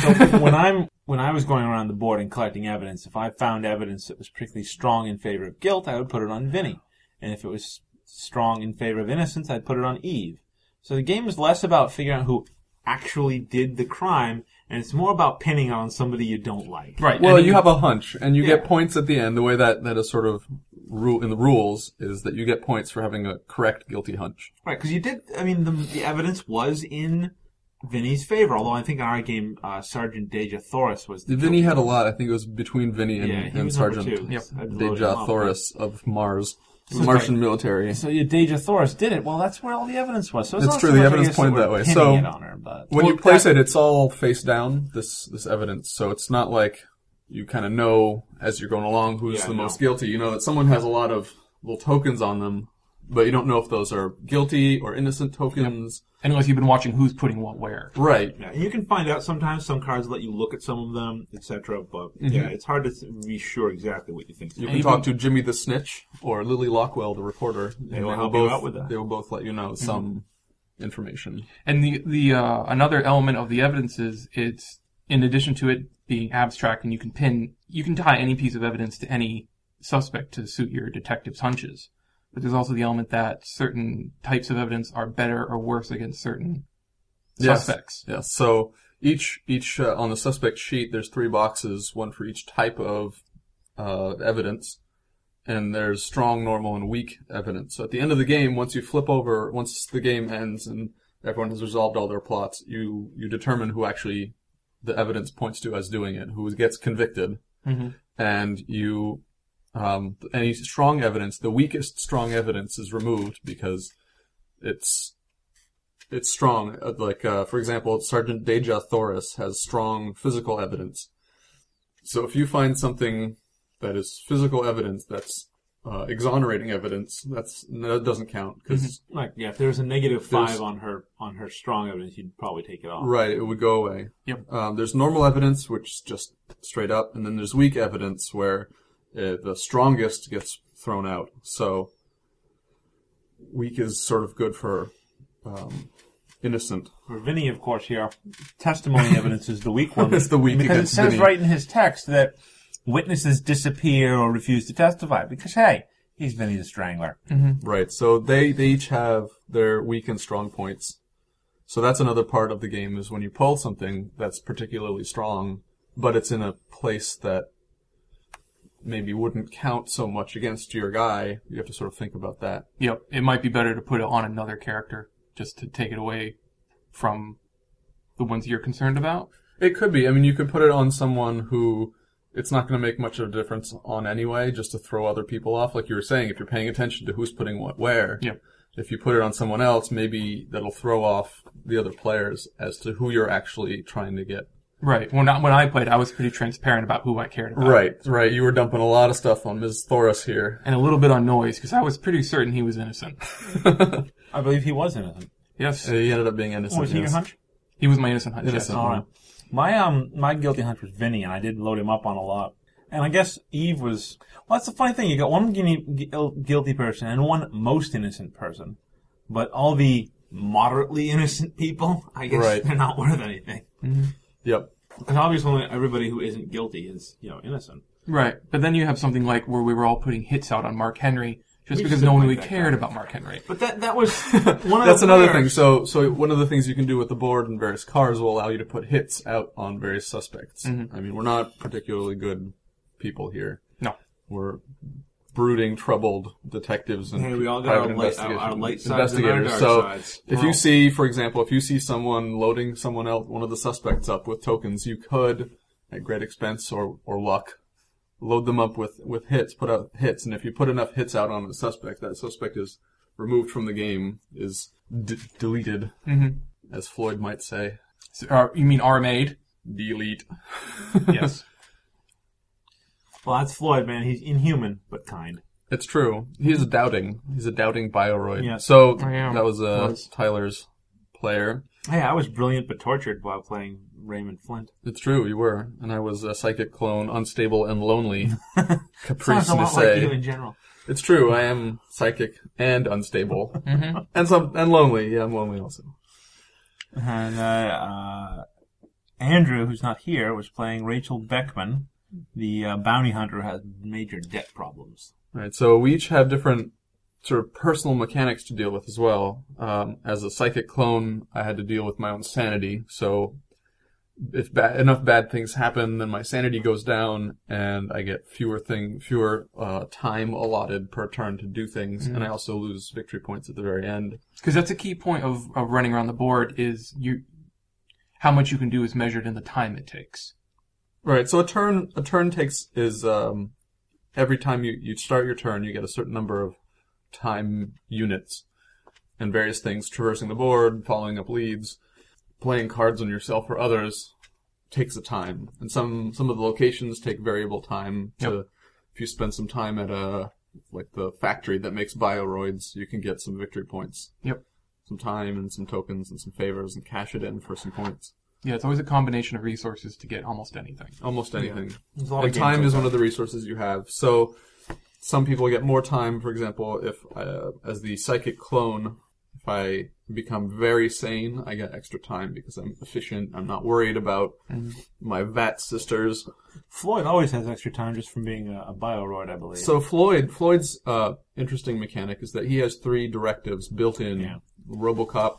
So when I was going around the board and collecting evidence, if I found evidence that was particularly strong in favor of guilt, I would put it on Vinnie, and if it was strong in favor of innocence, I'd put it on Eve. So the game is less about figuring out who actually did the crime, and it's more about pinning on somebody you don't like. Right. Well, you have a hunch, and you get points at the end. The way that is sort of rule in the rules is that you get points for having a correct guilty hunch. Right, because you did. I mean, the evidence was in Vinnie's favor. Although I think in our game, Sergeant Dejah Thoris was. Vinnie had a lot. I think it was between Vinnie and Sergeant Dejah Thoris of Mars. So Martian military. So Dejah Thoris did it. Well, that's where all the evidence was. So it's true. The evidence pointed that way. So when you place it, it's all face down, this evidence. So it's not like you kind of know as you're going along who's the most guilty. You know that someone has a lot of little tokens on them, but you don't know if those are guilty or innocent tokens. Yep. Unless you've been watching who's putting what where. Right. Yeah, you can find out sometimes. Some cards let you look at some of them, etc. But, it's hard to be sure exactly what you think. You can talk to Jimmy the Snitch or Lily Lockwell, the reporter. They will help you out with that. They will both let you know some information. And the another element of the evidence is it's, in addition to it being abstract, and you can tie any piece of evidence to any suspect to suit your detective's hunches. but there's also the element that certain types of evidence are better or worse against certain suspects. Yes. So each on the suspect sheet, there's three boxes, one for each type of evidence, and there's strong, normal, and weak evidence. So at the end of the game, once you flip over, once the game ends and everyone has resolved all their plots, you determine who actually the evidence points to as doing it, who gets convicted, and you any strong evidence, the weakest strong evidence is removed because it's strong. Like for example, Sergeant Dejah Thoris has strong physical evidence. So if you find something that is physical evidence, that's exonerating evidence, that doesn't count because like if there was a -5 on her strong evidence, you'd probably take it off. Right, it would go away. Yep. There's normal evidence, which is just straight up, and then there's weak evidence where the strongest gets thrown out. So weak is sort of good for innocent. For Vinny, of course, here, testimony evidence is the weak one. It's the weak because it says Vinny. Right in his text that witnesses disappear or refuse to testify because, hey, he's Vinnie the Strangler. Right. So they each have their weak and strong points. So that's another part of the game is when you pull something that's particularly strong, but it's in a place that maybe wouldn't count so much against your guy, you have to sort of think about that. Yep. It might be better to put it on another character just to take it away from the ones you're concerned about. It could be. I mean, you could put it on someone who... it's not going to make much of a difference on anyway, just to throw other people off. Like you were saying, if you're paying attention to who's putting what where, if you put it on someone else, maybe that'll throw off the other players as to who you're actually trying to get. Right. Well, not when I played, I was pretty transparent about who I cared about. Right. You were dumping a lot of stuff on Ms. Thoris here. And a little bit on Noise, because I was pretty certain he was innocent. I believe he was innocent. Yes. He ended up being innocent. Oh, was he your hunch? He was my innocent hunch. Innocent. Yes. All right. My guilty hunch was Vinny, and I did load him up on a lot. And I guess Eve was... well, that's the funny thing. You got one guilty person and one most innocent person. But all the moderately innocent people, I guess they're not worth anything. Yep. Because obviously everybody who isn't guilty is, innocent. Right. But then you have something like where we were all putting hits out on Mark Henry just because no one really cared about Mark Henry. But that was one of the... that's another thing. So one of the things you can do with the board and various cars will allow you to put hits out on various suspects. I mean, we're not particularly good people here. No. We're brooding, troubled detectives and we all got our light sides and our dark sides. So if you see, for example, someone loading someone else, one of the suspects up with tokens, you could, at great expense or luck, load them up with hits, put out hits, and if you put enough hits out on the suspect, that suspect is removed from the game, is deleted, as Floyd might say. So, you mean RMA'd? Delete. Yes. Well, that's Floyd, man. He's inhuman, but kind. It's true. He's doubting. He's a doubting bioroid. Yes. So that was Tyler's player. Hey, I was brilliant but tortured while playing Raymond Flint. It's true, you were. And I was a psychic clone, unstable and lonely. Caprice sounds a lot like you in general. It's true, I am psychic and unstable. And lonely. Yeah, I'm lonely also. And Andrew, who's not here, was playing Rachel Beckman. The bounty hunter has major debt problems. Right, so we each have different sort of personal mechanics to deal with as well. As a psychic clone, I had to deal with my own sanity, so if enough bad things happen, then my sanity goes down, and I get fewer time allotted per turn to do things, and I also lose victory points at the very end. Because that's a key point of running around the board, is how much you can do is measured in the time it takes. Right, so a turn takes is, every time you start your turn, you get a certain number of time units and various things, traversing the board, following up leads, playing cards on yourself or others takes a time. And some of the locations take variable time. If you spend some time at the factory that makes bioroids, you can get some victory points. Yep. Some time and some tokens and some favors and cash it in for some points. Yeah, it's always a combination of resources to get almost anything. Almost anything. Yeah. And time is one of the resources you have. So some people get more time, for example, if as the psychic clone, if I become very sane. I get extra time because I'm efficient. I'm not worried about my Vat sisters. Floyd always has extra time just from being a bioroid, I believe. So Floyd's interesting mechanic is that he has three directives built in. Yeah. RoboCop,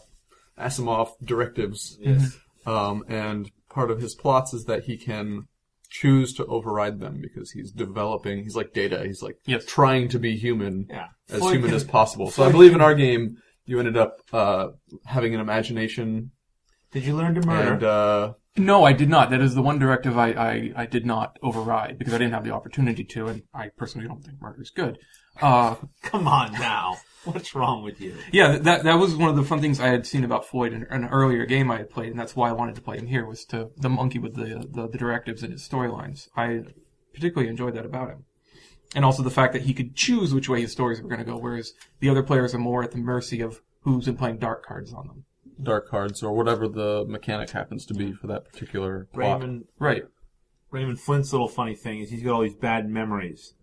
Asimov directives. Yes. And part of his plots is that he can choose to override them because he's developing. He's like Data. He's like trying to be human, as Floyd human as possible. So I believe in our game, you ended up having an imagination. Did you learn to murder? And, no, I did not. That is the one directive I did not override because I didn't have the opportunity to, and I personally don't think murder is good. Come on now. What's wrong with you? Yeah, that was one of the fun things I had seen about Floyd in an earlier game I had played, and that's why I wanted to play him here, was to the monkey with the directives and his storylines. I particularly enjoyed that about him. And also the fact that he could choose which way his stories were going to go, whereas the other players are more at the mercy of who's been playing dark cards on them. Dark cards, or whatever the mechanic happens to be for that particular plot. Raymond Flint's little funny thing is he's got all these bad memories.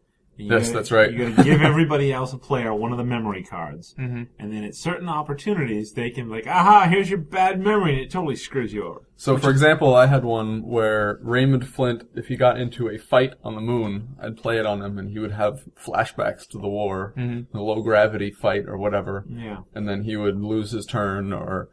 That's right. You're going to give everybody else a player one of the memory cards. Mm-hmm. And then at certain opportunities, they can be like, aha, here's your bad memory, and it totally screws you over. So, for example, I had one where Raymond Flint, if he got into a fight on the moon, I'd play it on him, and he would have flashbacks to the war, the low-gravity fight or whatever. Yeah. And then he would lose his turn or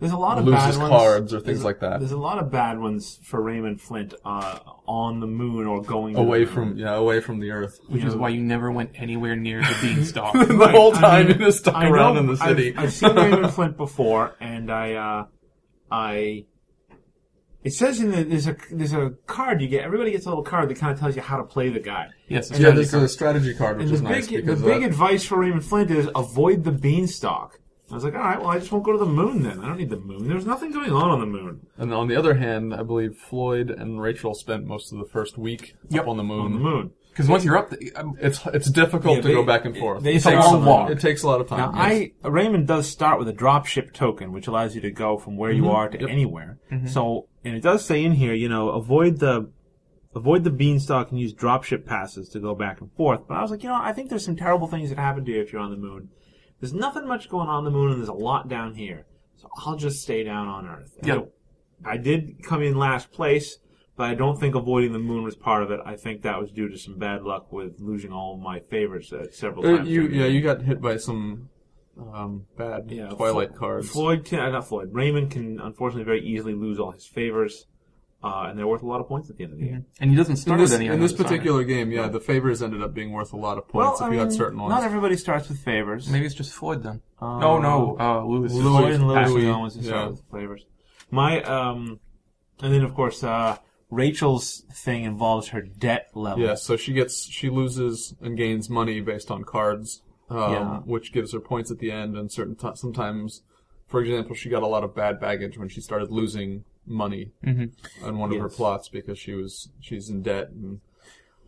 there's a lot of lose bad his ones. Cards or things like that. There's a lot of bad ones for Raymond Flint on the moon or going away from the Earth, which is why you never went anywhere near the Beanstalk. The whole time you just stuck around in the city. I've seen Raymond Flint before, and I it says in there's a card you get. Everybody gets a little card that kind of tells you how to play the guy. Yes, there's a strategy card, which is nice. The big advice for Raymond Flint is avoid the Beanstalk. I was like, all right, well, I just won't go to the moon then. I don't need the moon. There's nothing going on the moon. And on the other hand, I believe Floyd and Rachel spent most of the first week up on the moon. On the moon. Because once you're up, it's difficult to go back and forth. It's a long walk. It takes a lot of time. Now, Raymond does start with a dropship token, which allows you to go from where you are to anywhere. Mm-hmm. So, and it does say in here, avoid the Beanstalk and use dropship passes to go back and forth. But I was like, I think there's some terrible things that happen to you if you're on the moon. There's nothing much going on the moon, and there's a lot down here. So I'll just stay down on Earth. Yep. I did come in last place, but I don't think avoiding the moon was part of it. I think that was due to some bad luck with losing all my favorites several times. You got hit by some bad Twilight cards. Raymond can unfortunately very easily lose all his favors. And they're worth a lot of points at the end of the year. And he doesn't start with any of them. In this particular game, the favors ended up being worth a lot of points if you got certain ones. Not everybody starts with favors. Maybe it's just Floyd then. No. Louis and Louis always start with favors. And then of course, Rachel's thing involves her debt level. Yeah, so she loses and gains money based on cards, which gives her points at the end. And sometimes, for example, she got a lot of bad baggage when she started losing money on one of her plots because she's in debt and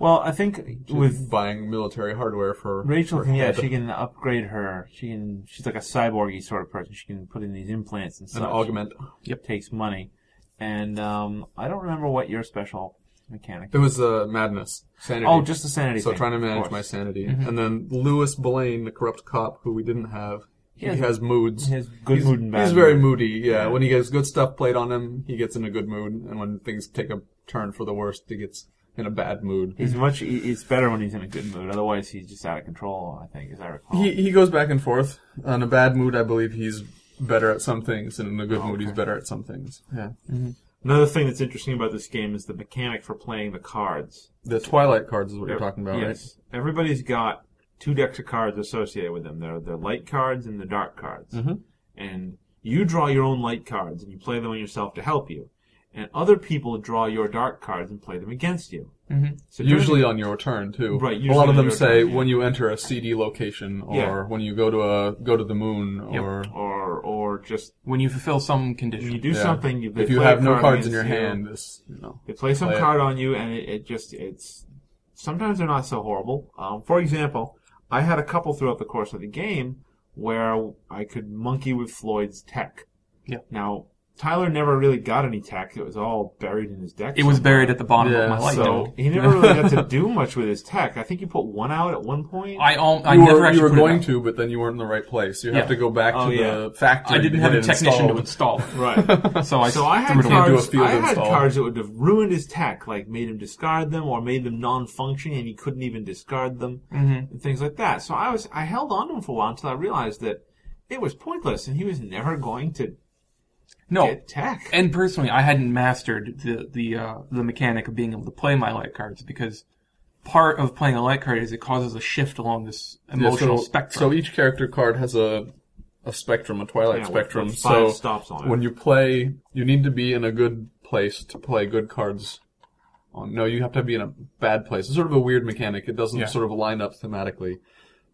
I think with buying military hardware for Rachel she can upgrade her she's like a cyborgy sort of person. She can put in these implants and stuff. An augment. Yep. Takes money. And I don't remember what your special mechanic. It was madness. Sanity. Oh, just the sanity thing. So trying to manage my sanity. Mm-hmm. And then Louis Blaine, the corrupt cop who we didn't have. He has moods. He has good mood and bad mood. He's very moody, yeah. When he gets good stuff played on him, he gets in a good mood. And when things take a turn for the worst, he gets in a bad mood. It's better when he's in a good mood. Otherwise, he's just out of control, I think, as I recall. He goes back and forth. On a bad mood, I believe he's better at some things. And in a good mood, he's better at some things. Yeah. Mm-hmm. Another thing that's interesting about this game is the mechanic for playing the cards. The Twilight cards is what you're talking about, yes. Right? Everybody's got two decks of cards associated with them. They're the light cards and the dark cards. Mm-hmm. And you draw your own light cards and you play them on yourself to help you. And other people draw your dark cards and play them against you. Mm-hmm. So usually on your turn too. Right. A lot of them say when you enter a CD location or when you go to the moon or or just when you fulfill some condition. When you do something. If you have no cards in your hand, they play some card on you, and it's sometimes they're not so horrible. For example, I had a couple throughout the course of the game where I could monkey with Floyd's tech. Yeah. Now, Tyler never really got any tech. It was all buried in his deck. It was buried at the bottom of my light deck. He never really got to do much with his tech. I think you put one out at one point. You were going to, but then you weren't in the right place. You have to go back to the factory. I didn't have a technician to install it. Right. So I had cards that would have ruined his tech, like made him discard them or made them non-functioning, and he couldn't even discard them and things like that. So I held on to him for a while until I realized that it was pointless, and he was never going to. No, and personally, I hadn't mastered the mechanic of being able to play my light cards, because part of playing a light card is it causes a shift along this emotional spectrum. So each character card has a spectrum, a twilight spectrum. With five stops on it. When you play, you need to be in a good place to play good cards. No, you have to be in a bad place. It's sort of a weird mechanic. It doesn't sort of line up thematically,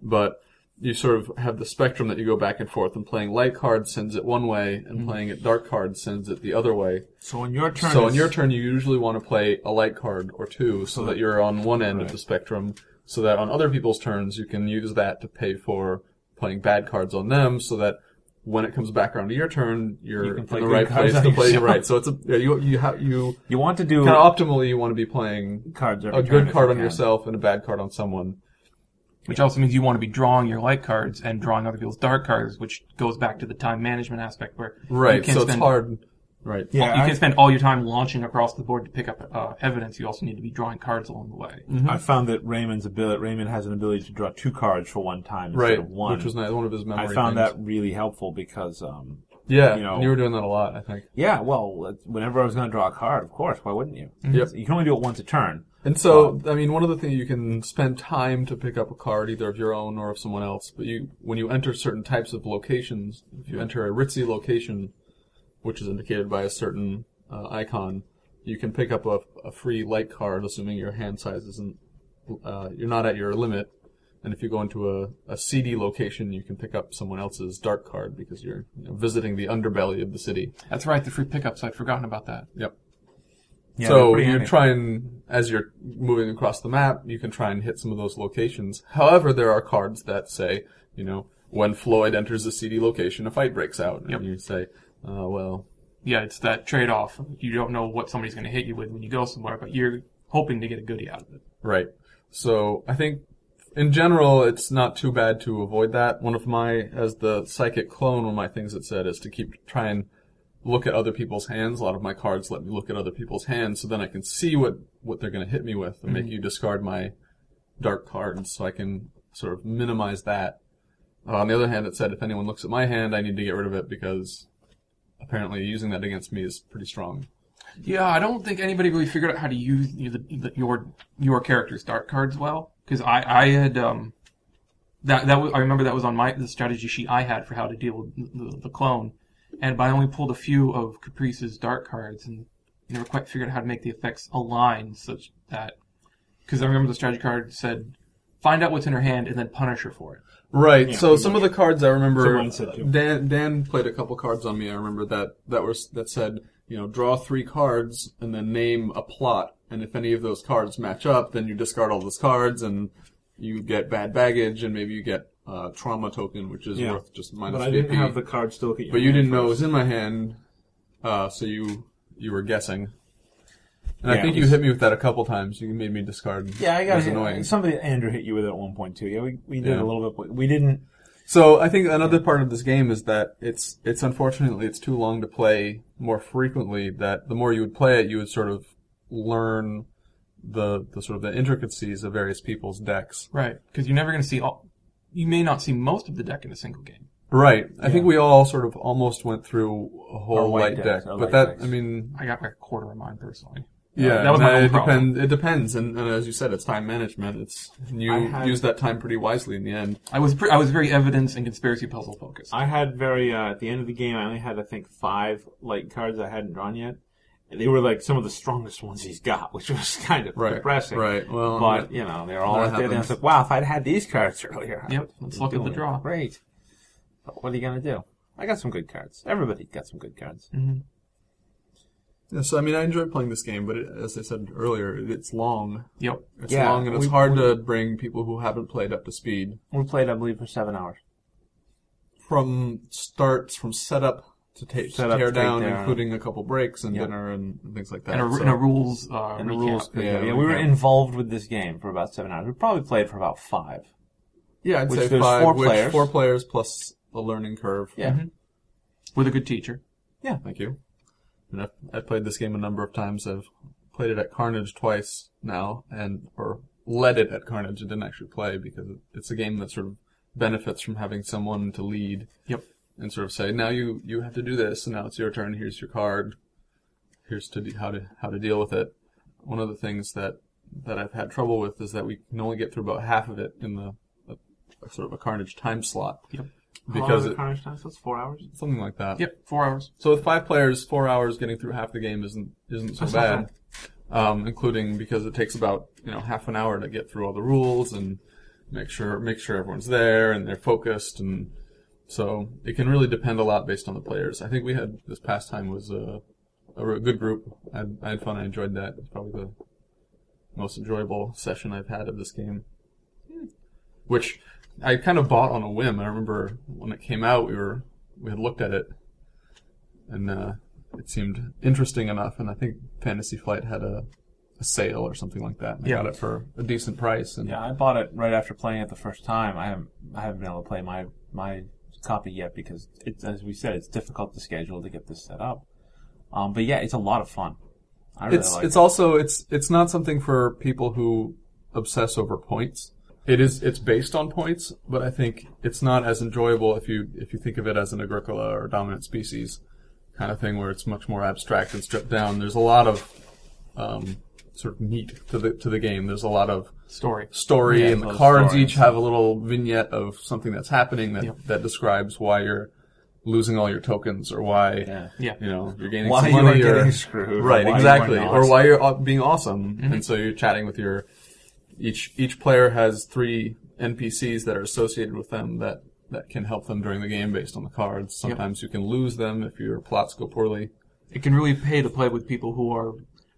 but you sort of have the spectrum that you go back and forth, and playing light cards sends it one way, and playing it dark cards sends it the other way. So on your turn, you usually want to play a light card or two, so that you're on one end of the spectrum, so that on other people's turns, you can use that to pay for playing bad cards on them, so that when it comes back around to your turn, you're in the right place to play. Right, so it's you want to do kind of optimally. You want to be playing cards every turn, a good card on yourself and a bad card on someone. Which also means you want to be drawing your light cards and drawing other people's dark cards, which goes back to the time management aspect where you can't it's hard. Right. Yeah, you can spend all your time launching across the board to pick up evidence. You also need to be drawing cards along the way. Mm-hmm. I found that Raymond has an ability to draw two cards for one time instead of one, which was one of his memory things. I found that really helpful because you were doing that a lot, I think. Yeah, well, whenever I was going to draw a card, of course, why wouldn't you? Mm-hmm. Yep. You can only do it once a turn. And so, one of the things, you can spend time to pick up a card, either of your own or of someone else, but when you enter certain types of locations, if you enter a ritzy location, which is indicated by a certain icon, you can pick up a free light card, assuming your hand size isn't, you're not at your limit, and if you go into a seedy location, you can pick up someone else's dark card, because you're visiting the underbelly of the city. That's right, the free pickups, I'd forgotten about that. Yep. Yeah, so you try and, as you're moving across the map, you can try and hit some of those locations. However, there are cards that say, when Floyd enters a seedy location, a fight breaks out. And you say, it's that trade-off. You don't know what somebody's going to hit you with when you go somewhere, but you're hoping to get a goodie out of it. Right. So I think, in general, it's not too bad to avoid that. One of my, as the psychic clone, one of my things it said is to try and look at other people's hands. A lot of my cards let me look at other people's hands, so then I can see what they're going to hit me with and make you discard my dark cards, so I can sort of minimize that. On the other hand, it said if anyone looks at my hand, I need to get rid of it, because apparently using that against me is pretty strong. Yeah, I don't think anybody really figured out how to use your character's dark cards well, because I had... I remember that was on the strategy sheet I had for how to deal with the clone. And I only pulled a few of Caprice's dark cards, and never quite figured out how to make the effects align such that... Because I remember the strategy card said, find out what's in her hand and then punish her for it. Right, yeah, so some of the cards I remember... Dan played a couple cards on me, I remember, that said, draw three cards and then name a plot. And if any of those cards match up, then you discard all those cards, and you get bad baggage, and maybe you get... trauma token, which is worth just minus 50. But I didn't have the card still. But you didn't know it was in my hand, so you were guessing. And I think you hit me with that a couple times. You made me discard. Yeah, I got it. Was annoying. Andrew hit you with it at one point too. Yeah, we did a little bit. We didn't. So I think another part of this game is that it's unfortunately it's too long to play more frequently. That the more you would play it, you would sort of learn the sort of the intricacies of various people's decks. Right, because you're never going to see all. You may not see most of the deck in a single game. Right. I think we all sort of almost went through a whole light deck. I got like a quarter of mine personally. Yeah. That was my own problem. It depends. And as you said, it's time management. You use that time pretty wisely in the end. I was very evidence and conspiracy puzzle focused. I had at the end of the game, I only had, I think, 5 light cards I hadn't drawn yet. They were like some of the strongest ones he's got, which was kind of depressing. Right. Well, but they're all out there. And I was like, wow, if I'd had these cards earlier, let's look at the draw. Great. But what are you gonna do? I got some good cards. Everybody got some good cards. Mm-hmm. Yeah. So I enjoyed playing this game, but as I said earlier, it's long. Yep. It's long, and it's hard to bring people who haven't played up to speed. We played, I believe, for 7 hours. From setup to tear down, including a couple breaks and dinner and things like that. And a rules recap. Yeah, we were involved with this game for about 7 hours. We probably played for about five. Yeah, I'd say five. Four players plus the learning curve. Yeah. Mm-hmm. With a good teacher. Yeah. Thank you. And I've played this game a number of times. I've played it at Carnage twice now, or led it at Carnage. I didn't actually play because it's a game that sort of benefits from having someone to lead. Yep. And sort of say, now you have to do this, and now it's your turn. Here's your card. Here's how to deal with it. One of the things that I've had trouble with is that we can only get through about half of it in the sort of a Carnage time slot. Yep. Because Carnage time slot 4 hours, something like that. Yep, 4 hours. So with five players, 4 hours getting through half the game isn't so bad. Including because it takes about half an hour to get through all the rules and make sure everyone's there and they're focused, and so it can really depend a lot based on the players. I think we had this past time was a good group. I had fun. I enjoyed that. It's probably the most enjoyable session I've had of this game, which I kind of bought on a whim. I remember when it came out, we had looked at it, and it seemed interesting enough. And I think Fantasy Flight had a sale or something like that. And I got it for a decent price. And I bought it right after playing it the first time. I haven't been able to play my copy yet because, as we said, it's difficult to schedule to get this set up. But yeah, it's a lot of fun. I really like it. It's also it's not something for people who obsess over points. It's based on points, but I think it's not as enjoyable if you think of it as an Agricola or Dominant Species kind of thing, where it's much more abstract and stripped down. There's a lot of sort of meat to the game. There's a lot of story, and the cards each have a little vignette of something that's happening that describes why you're losing all your tokens, or why you're gaining some money, or getting screwed, right? Exactly, or why you're being awesome, mm-hmm. and so you're chatting with your. Each player has three NPCs that are associated with them that can help them during the game based on the cards. Sometimes you can lose them if your plots go poorly. It can really pay to play with people who are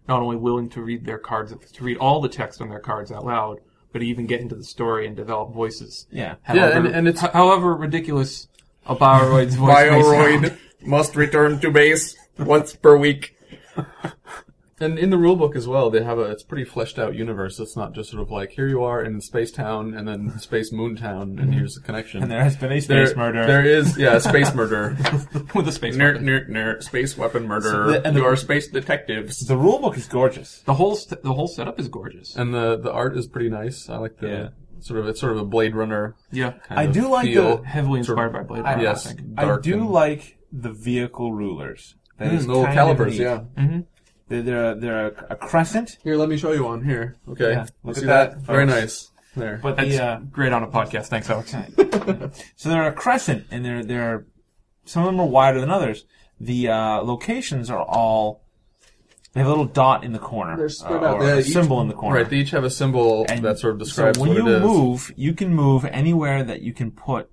not only willing to read their cards, to read all the text on their cards out loud, but even get into the story and develop voices. Yeah. However, and it's however ridiculous a Bioroid's voice. Bioroid must return to base once per week. And in the rulebook as well, they have it's pretty fleshed out universe. It's not just sort of like, here you are in Space Town and then Space Moon Town, and here's the connection. And there has been a space murder. There is, a space murder. With a space weapon. Space weapon murder. So you are space detectives. The rulebook is gorgeous. The whole setup is gorgeous. And the art is pretty nice. I like the it's sort of a Blade Runner. Yeah. I do like the heavily inspired by Blade Runner. Yes, I think. I do like the vehicle rulers. That is the little calipers, Mm-hmm. They're a crescent. Here, let me show you one. Here, okay. Yeah, look at that. Very nice. There, but that's great on a podcast. Thanks, Alex. So they're a crescent, and they're some of them are wider than others. The locations are all they have a little dot in the corner. They're spread out. Or a symbol in the corner. Right. They each have a symbol that sort of describes what it is. So when you move, you can move anywhere that you can put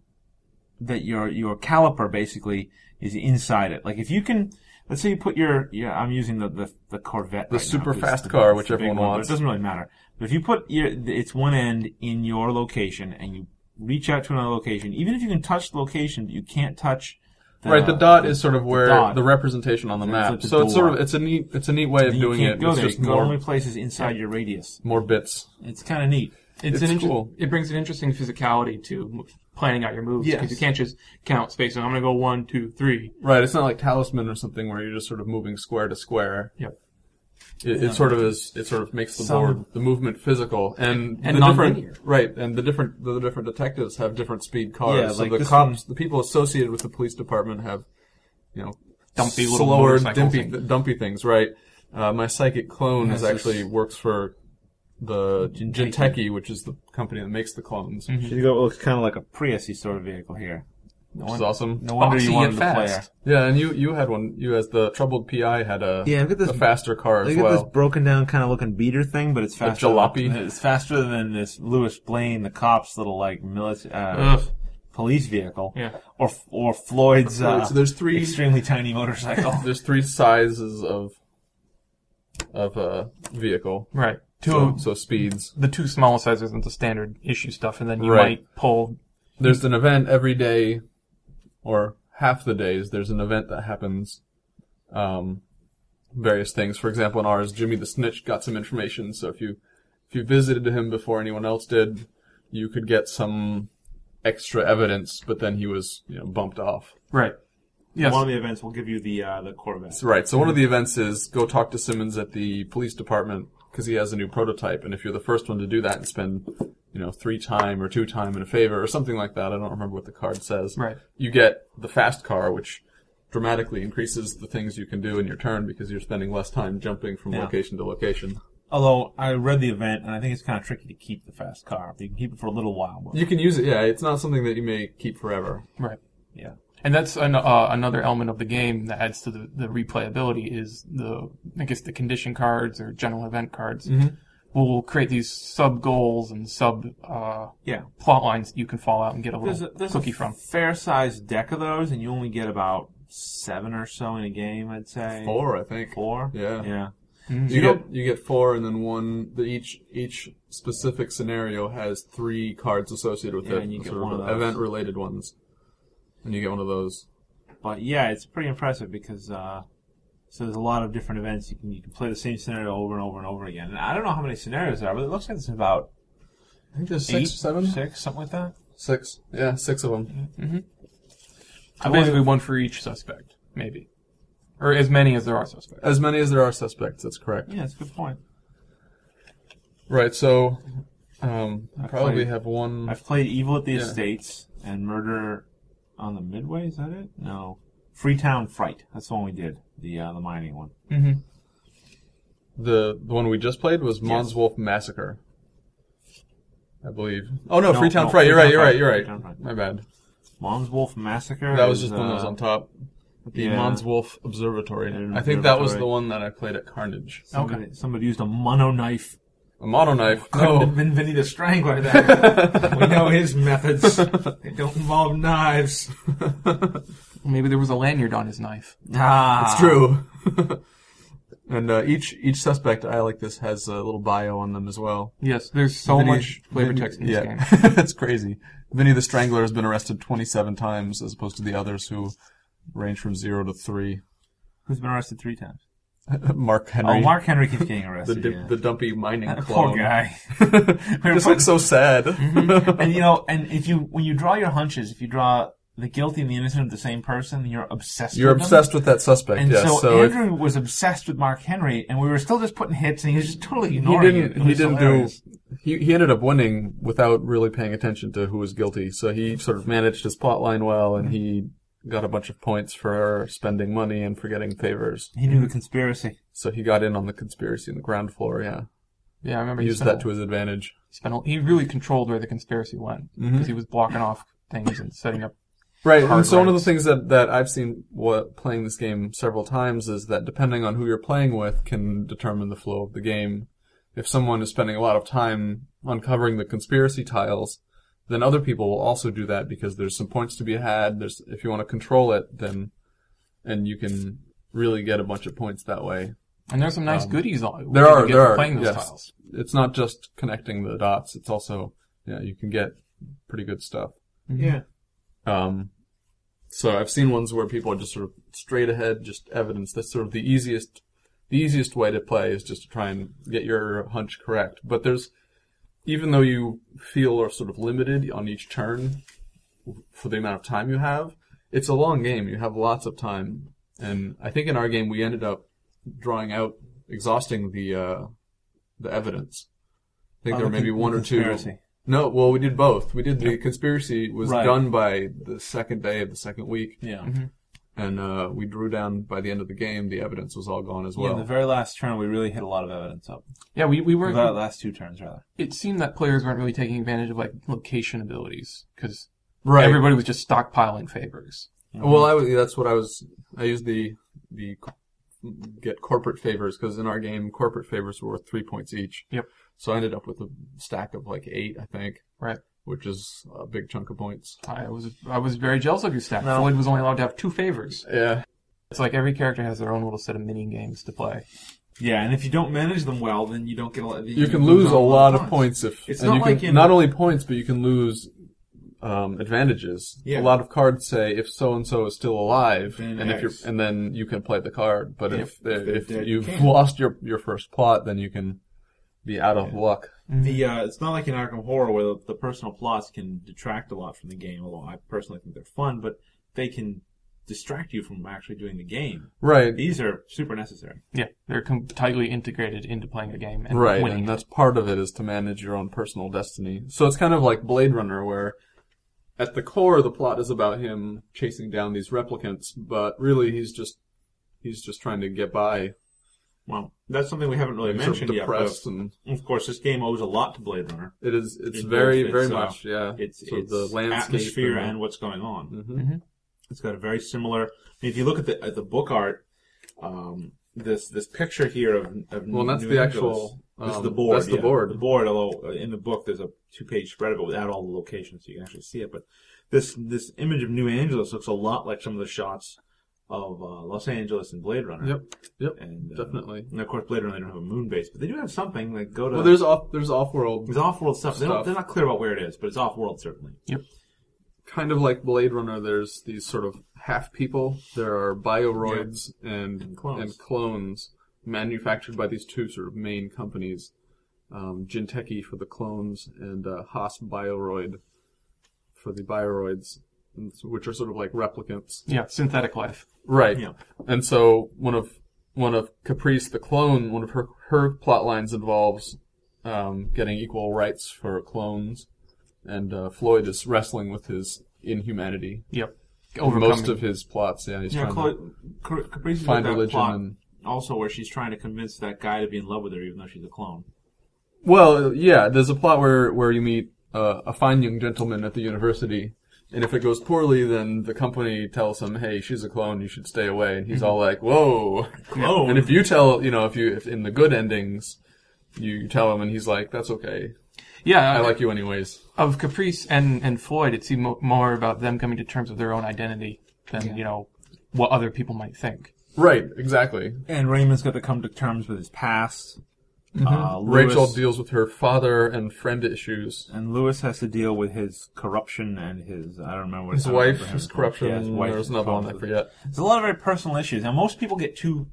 that your caliper basically is inside it. Like if you can. Let's say you put I'm using the Corvette. The super fast car, which everyone wants. It doesn't really matter. But if you put its one end in your location and you reach out to another location, even if you can touch the location, you can't touch. The dot is sort of where the representation on the map. Like so it's sort of it's a neat way of doing it. It's just more only places inside your radius. More bits. It's kind of neat. It's cool. It brings an interesting physicality to planning out your moves because you can't just count space. So I'm going to go 1, 2, 3. Right. It's not like Talisman or something where you're just sort of moving square to square. Yep. It sort of is. It sort of makes the board, the movement physical, and the different right. And the different detectives have different speed cars. Yeah, so like the cops, the people associated with the police department have, dumpy little slower, dumpy things. Right. My psychic clone works for. The Ginteki, which is the company that makes the clones. Mm-hmm. So you go, it looks kind of like a Prius-y sort of vehicle here. Which is awesome. No wonder you wanted to play it. Yeah, and you had one. You, as the troubled PI, had a faster car as well. Look at this broken down kind of looking beater thing, but it's faster. It's faster than this Louis Blaine, the cop's little like military police vehicle. Yeah. Or Floyd's. So there's three extremely tiny motorcycle. There's three sizes of a vehicle. Right. So speeds. The two smallest sizes isn't the standard issue stuff, and then you might pull. There's an event every day, or half the days there's an event that happens, various things. For example, in ours, Jimmy the Snitch got some information, so if you visited him before anyone else did, you could get some extra evidence, but then he was, bumped off. Right. Yes. One of the events will give you the Corvette. Right. So one of the events is go talk to Simmons at the police department because he has a new prototype, and if you're the first one to do that and spend, 3 time or 2 time in a favor or something like that, I don't remember what the card says. Right. You get the fast car, which dramatically increases the things you can do in your turn because you're spending less time jumping from location to location. Although, I read the event, and I think it's kind of tricky to keep the fast car. You can keep it for a little while. You can use it, It's not something that you may keep forever. Right. Yeah. And that's another element of the game that adds to the replayability is the condition cards or general event cards will create these sub-goals and plot lines that you can fall out and get there's cookie from. There's a fair-sized deck of those, and you only get about 7 or so in a game, I'd say. 4, I think. 4? Yeah. Yeah. Mm-hmm. You get 4 and then 1. Each specific scenario has 3 cards associated with it. And you get one of those. Event-related ones. And you get one of those. But yeah, it's pretty impressive because so there's a lot of different events. You can play the same scenario over and over and over again. And I don't know how many scenarios there are, but it looks like it's about I think there's 6 or 7? 6, something like that? 6. Yeah, 6 of them. Mm-hmm. Basically one for each suspect, maybe. Or as many as there are suspects. As many as there are suspects, that's correct. Yeah, that's a good point. Right, so I've played Evil at the Estates and Murder on the Midway, is that it? No. Freetown Fright. That's the one we did, the mining one. Mm-hmm. The one we just played was Mons Wolf Massacre, I believe. Oh, no, Freetown Fright. You're right. My bad. Mons Wolf Massacre? That was just the one that was on top. The Mons Wolf Observatory. I think that was the one that I played at Carnage. Somebody used a mono knife. A mono knife? Couldn't have been Vinnie the Strangler then. We know his methods. They don't involve knives. Maybe there was a lanyard on his knife. Ah. It's true. And each suspect, I like this, has a little bio on them as well. Yes, there's so much flavor text in this game. It's crazy. Vinnie the Strangler has been arrested 27 times as opposed to the others who range from 0 to 3. Who's been arrested 3 times? Mark Henry. Oh, Mark Henry keeps getting arrested. The dumpy mining clone. Poor guy. Just looks so sad. Mm-hmm. And when you draw your hunches, if you draw the guilty and the innocent of the same person, you're obsessed with that suspect. And so Andrew was obsessed with Mark Henry, and we were still just putting hits, and he was just totally ignoring it. He ended up winning without really paying attention to who was guilty. So he sort of managed his plot line well, and he got a bunch of points for spending money and for getting favors. He knew the conspiracy. So he got in on the conspiracy on the ground floor, yeah. Yeah, I remember he used that to his advantage. He really controlled where the conspiracy went, because he was blocking off things and setting up. Right, and so one of the things that I've seen playing this game several times is that depending on who you're playing with can determine the flow of the game. If someone is spending a lot of time uncovering the conspiracy tiles, then other people will also do that because there's some points to be had. If you want to control it, then you can really get a bunch of points that way. And there's some nice goodies on. There are playing those tiles. It's not just connecting the dots. It's also you can get pretty good stuff. Mm-hmm. Yeah. So I've seen ones where people are just sort of straight ahead, just evidence. That's sort of the easiest way to play is just to try and get your hunch correct. But even though you feel are sort of limited on each turn for the amount of time you have, it's a long game. You have lots of time. And I think in our game we ended up exhausting the evidence. I think there were maybe one or two. No, well, we did both. We did the conspiracy was done by the second day of the second week. Yeah. Mm-hmm. And we drew down, by the end of the game, the evidence was all gone as well. Yeah, the very last turn, we really hit a lot of evidence up. Yeah, we weren't... The last 2 turns, rather. It seemed that players weren't really taking advantage of, location abilities, because everybody was just stockpiling favors. Mm-hmm. Well, that's what I was... I used the get corporate favors, because in our game, corporate favors were worth 3 points each. Yep. So I ended up with a stack of, 8, I think. Right. Which is a big chunk of points. I was very jealous of your stack. No. Floyd was only allowed to have 2 favors. Yeah. It's like every character has their own little set of mini-games to play. Yeah, and if you don't manage them well, then you don't get a lot... You can lose a lot of points. Not only points, but you can lose advantages. Yeah. A lot of cards say if so and so is still alive, and then you can play the card. But if you've lost your first plot, then you can be out of luck. The it's not like in Arkham Horror where the personal plots can detract a lot from the game. Although I personally think they're fun, but they can distract you from actually doing the game. Right. These are super necessary. Yeah, they're tightly integrated into playing the game and winning. Right, and that's part of it is to manage your own personal destiny. So it's kind of like Blade Runner where at the core, the plot is about him chasing down these replicants, but really he's just trying to get by. Well, that's something we haven't really mentioned yet. Of course, this game owes a lot to Blade Runner. It is. It's very, very much. Yeah. It's the landscape atmosphere and what's going on. Mm-hmm. Mm-hmm. It's got a very similar. I mean, if you look at the book art, this picture here of well, that's the actual. This is the board. That's the board. The board, although in the book there's a two-page spread of it without all the locations, so you can actually see it. But this image of New Angeles looks a lot like some of the shots of Los Angeles in Blade Runner. Yep, and, definitely. And of course, Blade Runner they don't have a moon base, but they do have something. Like go to. Well, there's off-world. There's off-world stuff. They're not clear about where it is, but it's off-world certainly. Yep. Kind of like Blade Runner, there's these sort of half people. There are bioroids and clones. Manufactured by these two sort of main companies, Ginteki for the clones and Haas Bioroid for the bioroids, which are sort of like replicants. Yeah, synthetic life. Right. Yeah. And so one of Caprice the clone, one of her plot lines involves getting equal rights for clones, and Floyd is wrestling with his inhumanity. Yep. Over most of his plots, yeah, he's trying to find religion and. Also, where she's trying to convince that guy to be in love with her, even though she's a clone. Well, yeah, there's a plot where you meet a fine young gentleman at the university, and if it goes poorly, then the company tells him, "Hey, she's a clone. You should stay away." And he's all like, "Whoa, clone!" And if you tell, if in the good endings, you tell him, and he's like, "That's okay. Yeah, I like you anyways." Of Caprice and Floyd, it seemed more about them coming to terms with their own identity than what other people might think. Right, exactly. And Raymond's got to come to terms with his past. Mm-hmm. Rachel deals with her father and friend issues. And Louis has to deal with his corruption and his wife. Yeah, his wife. There's another one I forget. There's a lot of very personal issues. Now, most people get two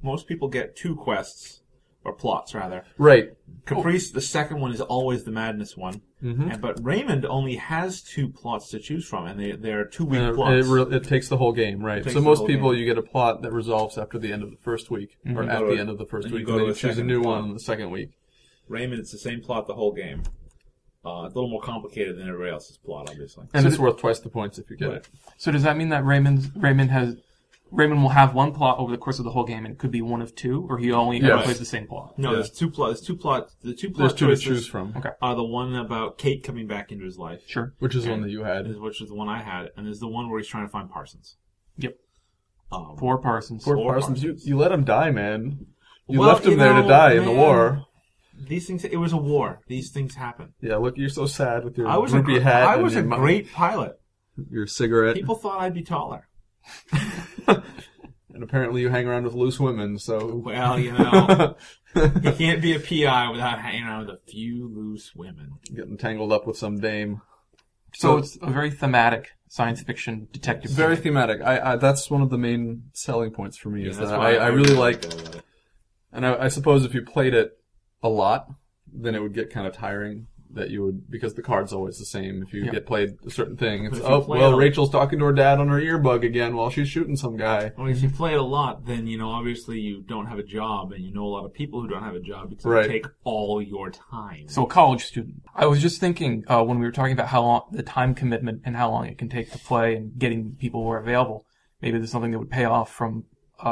quests, or plots, rather. Right. Caprice, the second one, is always the madness one. Mm-hmm. But Raymond only has two plots to choose from, and they're two-week plots. It takes the whole game, right? So most people, you get a plot that resolves after the end of the first week, or at the end of the first week, and then you choose a new one the second week. Raymond, it's the same plot the whole game. It's a little more complicated than everybody else's plot, obviously. And it's worth twice the points if you get it. So does that mean that Raymond will have one plot over the course of the whole game, and it could be one of two, or he only ever plays the same plot? No, there's two plots. There's two to choose from. Okay. The one about Kate coming back into his life. Sure. Which is the one that you had. Which is the one I had. And there's the one where he's trying to find Parsons. Yep. Poor Parsons. You let him die, man. You left him there to die in the war. These things. It was a war. These things happen. Yeah, look, you're so sad with your droopy hat. I was a great pilot. Your cigarette. People thought I'd be taller. And apparently you hang around with loose women, so... Well, you can't be a PI without hanging around with a few loose women. Getting tangled up with some dame. So it's a very thematic science fiction detective story. Very thematic. I that's one of the main selling points for me, is that I really like... And I suppose if you played it a lot, then it would get kind of tiring. That you would, because the card's always the same. If you get played a certain thing, it's, Rachel's talking to her dad on her earbud again while she's shooting some guy. Well, if you play it a lot, then, obviously you don't have a job, and you know a lot of people who don't have a job because they take all your time. So a college student. I was just thinking, when we were talking about how long, the time commitment and how long it can take to play and getting people who are available, maybe there's something that would pay off from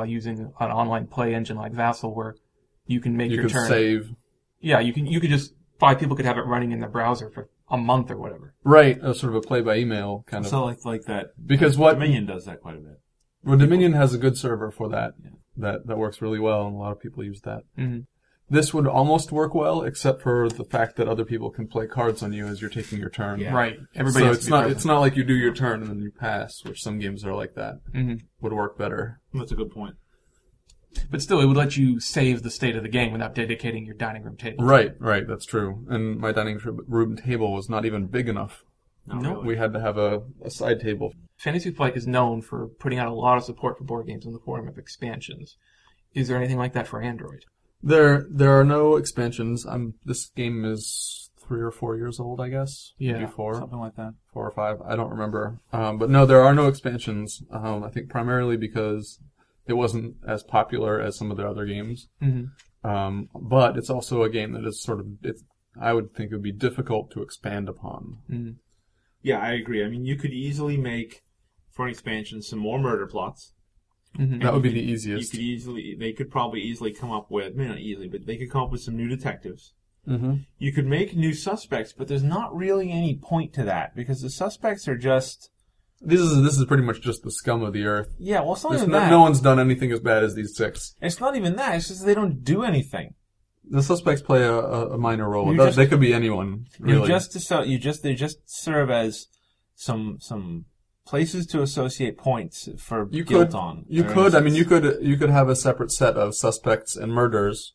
using an online play engine like Vassal where you can make your turn. You can save. Yeah, you could just... 5 people could have it running in their browser for a month or whatever. Right, sort of a play-by-email kind of. So like that. Because Dominion does that quite a bit. Well, Dominion has a good server for that. Yeah. That works really well, and a lot of people use that. Mm-hmm. This would almost work well, except for the fact that other people can play cards on you as you're taking your turn. Yeah. Right. Everybody. So it's not like you do your turn and then you pass, which some games are like that. Mm-hmm. Would work better. That's a good point. But still, it would let you save the state of the game without dedicating your dining room table. Right, that's true. And my dining room table was not even big enough No, really. We had to have a side table. Fantasy Flight is known for putting out a lot of support for board games in the form of expansions. Is there anything like that for Android? There are no expansions. This game is 3 or 4 years old, I guess. Yeah, maybe four, something like that. 4 or 5, I don't remember. But no, there are no expansions. I think primarily because it wasn't as popular as some of the other games. Mm-hmm. But it's also a game that is sort of, I would think it would be difficult to expand upon. Mm-hmm. Yeah, I agree. I mean, you could easily make, for an expansion, some more murder plots. Mm-hmm. That would be the easiest. They could come up with some new detectives. Mm-hmm. You could make new suspects, but there's not really any point to that, because the suspects are just... This is pretty much just the scum of the earth. Yeah, well, it's not even that. No one's done anything as bad as these six. It's not even that. It's just they don't do anything. The suspects play a minor role. They could be anyone, really. They just serve as some places to associate points for guilt on. You could have a separate set of suspects and murders.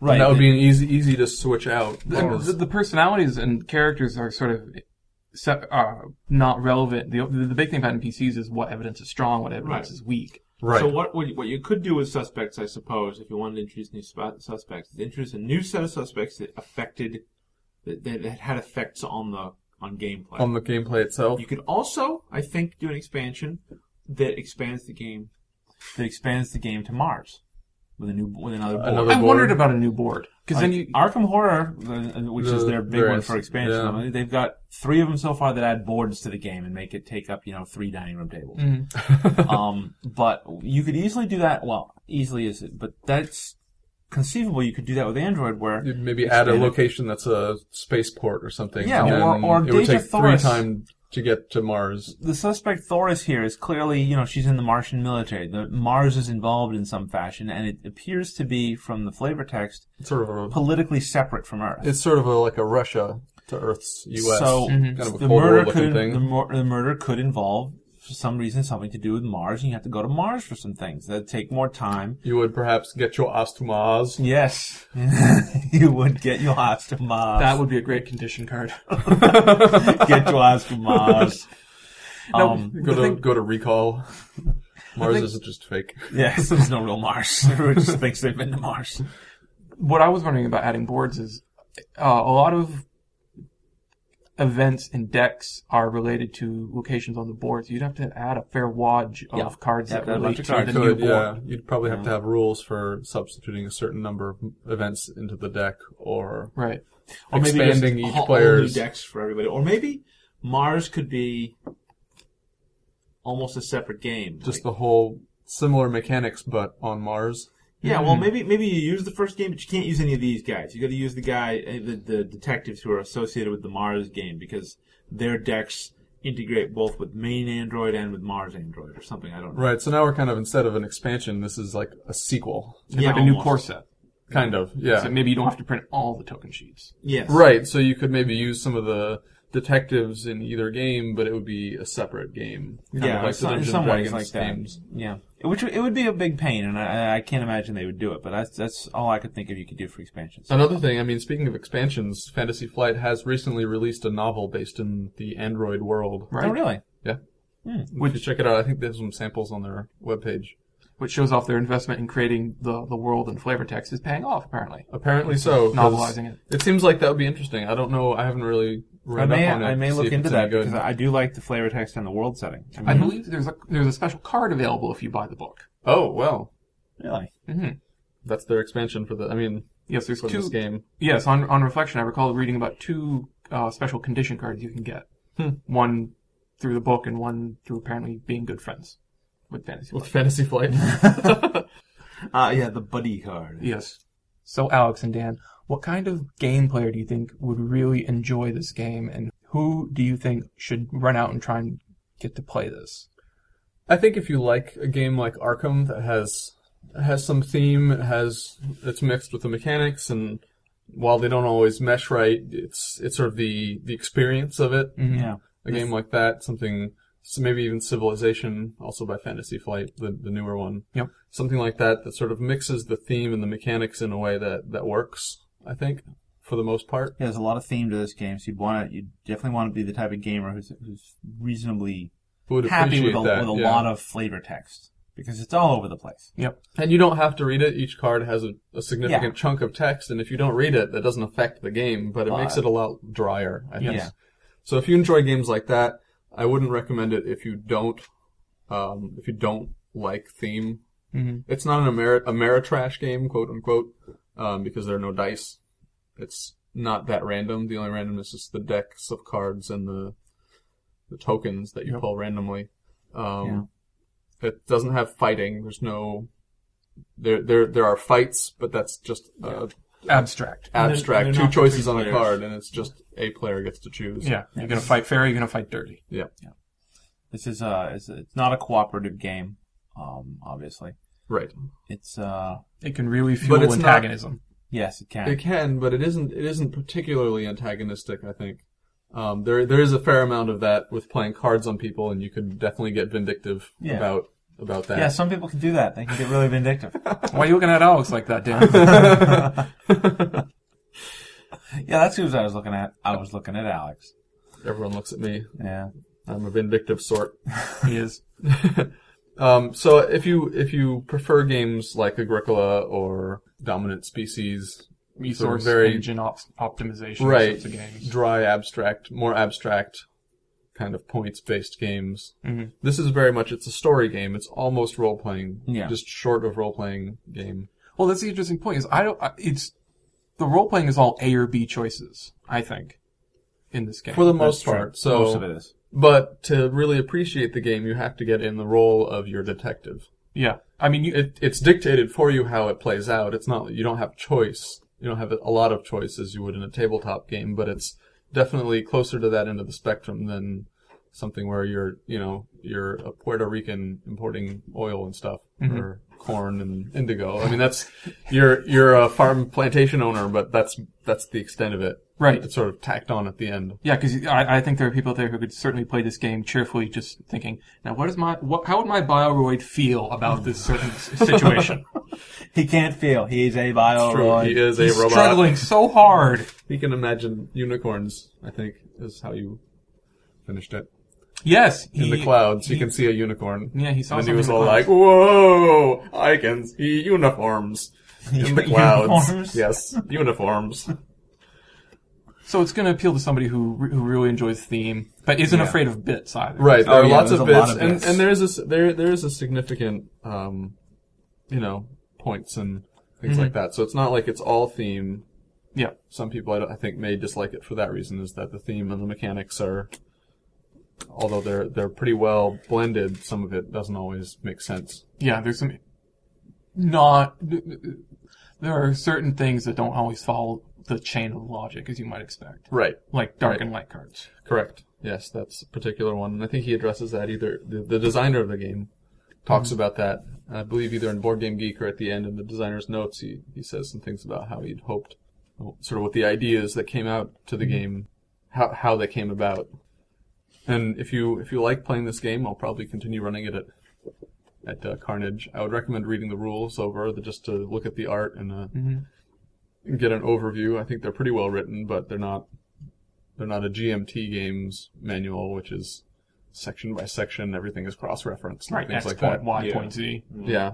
Right. And that would be easy to switch out. The personalities and characters are sort of not relevant. The big thing about NPCs is what evidence is strong, what evidence is weak. Right. So what you could do with suspects, I suppose, if you wanted to introduce new suspects, is introduce a new set of suspects that had effects on gameplay. On the gameplay itself. You could also, I think, do an expansion that expands the game to Mars with another board. I wondered about a new board, because then Arkham Horror, which is their big one for expansion, yeah. They've got 3 of them so far that add boards to the game and make it take up 3 dining room tables. Mm-hmm. But you could easily do that. Well, easily is it? But that's conceivable. You could do that with Android, where you'd maybe add a location that's a spaceport or something. Yeah, or it would take Thoris, 3 times to get to Mars. The suspect Thoris here is clearly, she's in the Martian military. Mars is involved in some fashion, and it appears to be, from the flavor text, sort of politically separate from Earth. It's sort of like a Russia to Earth's U.S. So kind of a murder-looking thing. The murder could involve, for some reason, something to do with Mars, and you have to go to Mars for some things. That'd take more time. You would perhaps get your ass to Mars. Yes. You would get your ass to Mars. That would be a great condition card. Get your ass to Mars. No, go to Recall. Mars is just fake. Yes, there's no real Mars. Everyone just thinks they've been to Mars. What I was wondering about adding boards is a lot of events and decks are related to locations on the board, so you'd have to add a fair wodge of cards that relate to the new board. Yeah. You'd probably have to have rules for substituting a certain number of events into the deck, or expanding maybe each player's new decks for everybody. Or maybe Mars could be almost a separate game, just the whole similar mechanics but on Mars. Yeah, well, maybe you use the first game, but you can't use any of these guys. You got to use the detectives who are associated with the Mars game, because their decks integrate both with main Android and with Mars Android or something. I don't know. Right. So now we're kind of, instead of an expansion, this is like a sequel. It's like a new core set. Kind of. Yeah. So maybe you don't have to print all the token sheets. Yes. Right. So you could maybe use some of the detectives in either game, but it would be a separate game. Yeah, like in some ways like that. Games. Yeah, which it would be a big pain, and I can't imagine they would do it. But that's all I could think of you could do for expansions. Another thing, I mean, speaking of expansions, Fantasy Flight has recently released a novel based in the Android world. Right? Oh, really? Yeah. We should check it out. I think they have some samples on their webpage. Which shows off their investment in creating the world and flavor text is paying off, apparently. Apparently so. Novelizing it. It seems like that would be interesting. I don't know. I haven't really read up on it. I may look into that, because I do like the flavor text and the world setting. I believe there's a special card available if you buy the book. Oh, well. Really? Mm-hmm. That's their expansion for the... I mean, yes, there's 2... This game. Yes, on reflection, I recall reading about 2 special condition cards you can get. One through the book and one through apparently being good friends. With Fantasy Flight. Yeah, the buddy card. Yes. So, Alex and Dan, what kind of game player do you think would really enjoy this game, and who do you think should run out and try and get to play this? I think if you like a game like Arkham that has some theme, it's mixed with the mechanics, and while they don't always mesh right, it's sort of the experience of it. Mm-hmm. Yeah. Game like that, something... So maybe even Civilization, also by Fantasy Flight, the newer one. Yep. Something like that sort of mixes the theme and the mechanics in a way that works, I think. for the most part. Yeah, there's a lot of theme to this game, so you definitely want to be the type of gamer who's reasonably happy with a lot of flavor text, because it's all over the place. Yep. And you don't have to read it. Each card has a significant chunk of text, and if you don't read it, that doesn't affect the game, but it makes it a lot drier, I think. Yeah. So if you enjoy games like that, I wouldn't recommend it if you don't like theme. Mm-hmm. It's not an Ameritrash game, quote unquote, because there are no dice. It's not that random. The only randomness is the decks of cards and the tokens that you pull randomly. It doesn't have fighting. There's no. There are fights, but that's just abstract. Abstract. And two choices on a card, and it's just a player gets to choose. Yeah, you're gonna fight fair. You're gonna fight dirty. Yeah. Yeah. This is it's not a cooperative game, obviously. Right. It's it can really fuel antagonism. Yes, it can. It can, but it isn't particularly antagonistic, I think. There is a fair amount of that with playing cards on people, and you could definitely get vindictive about that. Yeah, some people can do that. They can get really vindictive. Why are you looking at Alex like that, Dan? Yeah, that's who I was looking at. I was looking at Alex. Everyone looks at me. Yeah. I'm a vindictive sort. He is. So if you prefer games like Agricola or Dominant Species, resource engine optimization sorts of games, dry, abstract, more abstract kind of points-based games. Mm-hmm. This is very much, it's a story game. It's almost role-playing, just short of role-playing game. Well, that's the interesting point. Is the role-playing is all A or B choices, I think, in this game for the most part. So most of it is. But to really appreciate the game, you have to get in the role of your detective. Yeah. I mean, it's dictated for you how it plays out. It's not, you don't have choice. You don't have a lot of choice as you would in a tabletop game, but it's definitely closer to that end of the spectrum than something where you're a Puerto Rican importing oil and stuff, mm-hmm. or corn and indigo. I mean, that's, you're a farm plantation owner, but that's the extent of it. Right. It's sort of tacked on at the end. Yeah, because I think there are people there who could certainly play this game cheerfully, just thinking, now how would my bioroid feel about this certain situation? He can't feel. He's a bioroid. He is He's a robot. Struggling so hard. He can imagine unicorns, I think, is how you finished it. Yes. In the clouds, you can see a unicorn. Yeah, he saw something. And he was all like, whoa, I can see uniforms in the clouds. Uniforms? Yes, uniforms. So it's going to appeal to somebody who really enjoys theme, but isn't afraid of bits either. Right, there are lots of bits, and there is a significant, points and things like that. So it's not like it's all theme. Yeah, some people I think may dislike it for that reason, is that the theme and the mechanics are, although they're pretty well blended, some of it doesn't always make sense. Yeah, there are certain things that don't always follow the chain of logic, as you might expect. Right. Like dark and light cards. Correct. Yes, that's a particular one. And I think he addresses that either. The designer of the game talks about that, I believe, either in Board Game Geek or at the end in the designer's notes. He says some things about how he'd hoped, sort of what the ideas that came out to the game, how they came about. And if you like playing this game, I'll probably continue running it at Carnage. I would recommend reading the rules over, just to look at the art and... get an overview. I think they're pretty well written, but they're not a GMT games manual, which is section by section. Everything is cross-referenced. Right, X like point, that. Y point, Z. Mm-hmm. Yeah.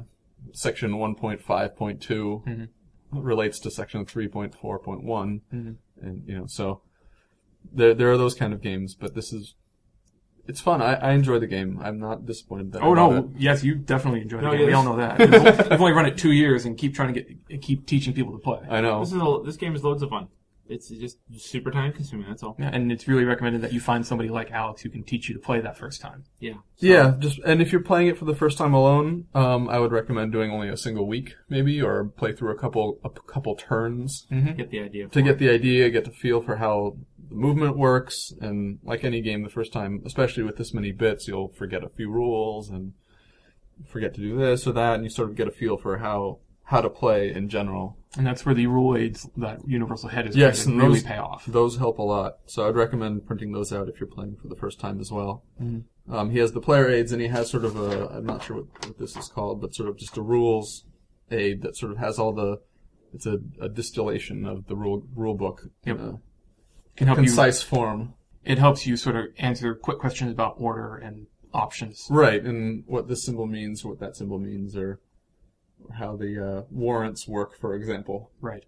Section 1.5.2 relates to section 3.4.1. Mm-hmm. And, so there are those kind of games, but it's fun. I enjoy the game. I'm not disappointed that. Oh no! Yes, you definitely enjoy the game. Yes. We all know that. I've only run it 2 years and keep trying to keep teaching people to play. I know. This game is loads of fun. It's just super time consuming. That's all. Yeah, and it's really recommended that you find somebody like Alex who can teach you to play that first time. Yeah. So. Yeah. And if you're playing it for the first time alone, I would recommend doing only a single week, maybe, or play through a couple turns. Mm-hmm. Get to feel for how the movement works, and like any game, the first time, especially with this many bits, you'll forget a few rules and forget to do this or that, and you sort of get a feel for how to play in general. And that's where the rule aids that Universal Head is and really pay off. Those help a lot. So I'd recommend printing those out if you're playing for the first time as well. Mm-hmm. He has the player aids, and he has sort of I'm not sure what this is called, but sort of just a rules aid that sort of has all the It's a distillation of the rule book in a concise form. It helps you sort of answer quick questions about order and options. Right, and what this symbol means, what that symbol means, or how the warrants work, for example. Right.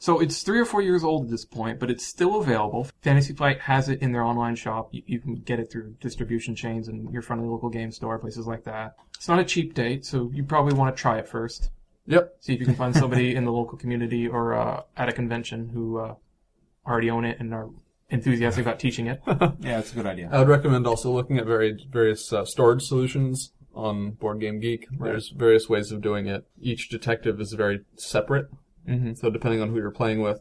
So it's 3 or 4 years old at this point, but it's still available. Fantasy Flight has it in their online shop. You can get it through distribution chains and your friendly local game store, places like that. It's not a cheap date, so you probably want to try it first. Yep. See if you can find somebody in the local community or at a convention who already own it and are enthusiastic about teaching it. Yeah, that's a good idea. I would recommend also looking at various storage solutions on Board Game Geek. Right. There's various ways of doing it. Each detective is very separate. Mm-hmm. So depending on who you're playing with,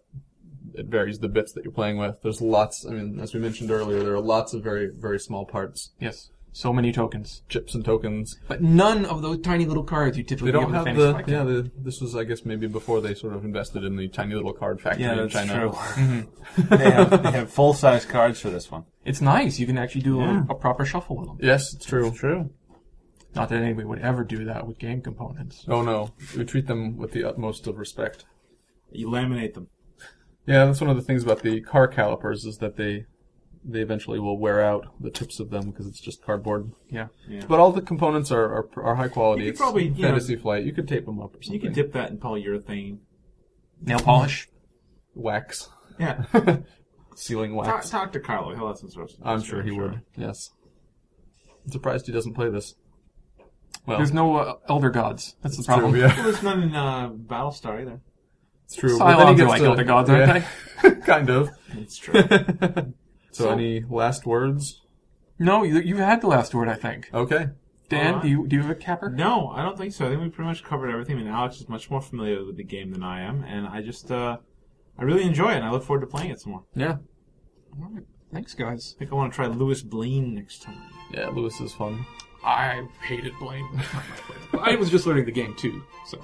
it varies the bits that you're playing with. There's lots, I mean, as we mentioned earlier, there are lots of very, very small parts. Yes. So many tokens. Chips and tokens. But none of those tiny little cards you typically get in the Fantasy Flight. Yeah, this was, I guess, maybe before they sort of invested in the tiny little card factory in China. True. Mm-hmm. they have full-size cards for this one. It's nice. You can actually do a proper shuffle with them. Yes, it's true. It's true. Not that anybody would ever do that with game components. Oh, no. We treat them with the utmost of respect. You laminate them. Yeah, that's one of the things about the car calipers is that they eventually will wear out the tips of them because it's just cardboard. Yeah. But all the components are high quality. It's probably Fantasy Flight. You could tape them up or something. You could dip that in polyurethane. Nail polish. Wax. Yeah. Sealing wax. Talk to Carlo. He'll have some sources. I'm sure he would. Yes. I'm surprised he doesn't play this. Well, there's no elder gods. That's the problem. True, yeah. Well, there's none in Battlestar either. It's true. Cylons are like elder gods, aren't they? Kind of. It's true. So, any last words? No, you had the last word, I think. Okay. Dan, do you have a capper? No, I don't think so. I think we pretty much covered everything. And Alex is much more familiar with the game than I am, and I just I really enjoy it. And I look forward to playing it some more. Yeah. All right. Thanks, guys. I think I want to try Louis Blaine next time. Yeah, Louis is fun. I hated Blaine. I was just learning the game, too. So,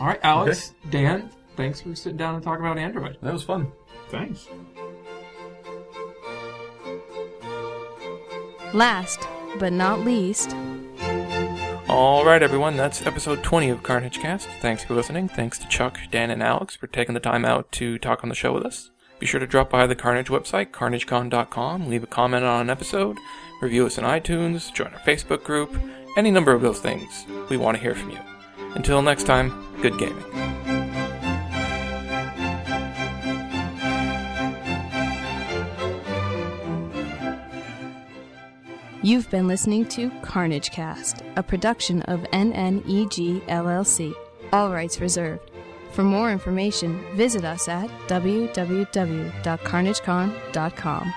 all right, Alex, okay. Dan, thanks for sitting down and talking about Android. That was fun. Thanks. Last, but not least... All right, everyone, that's episode 20 of Carnagecast. Thanks for listening. Thanks to Chuck, Dan, and Alex for taking the time out to talk on the show with us. Be sure to drop by the Carnage website, carnagecon.com, leave a comment on an episode, review us on iTunes, join our Facebook group, any number of those things. We want to hear from you. Until next time, good gaming. You've been listening to Carnagecast, a production of NNEG LLC. All rights reserved. For more information, visit us at www.carnagecon.com.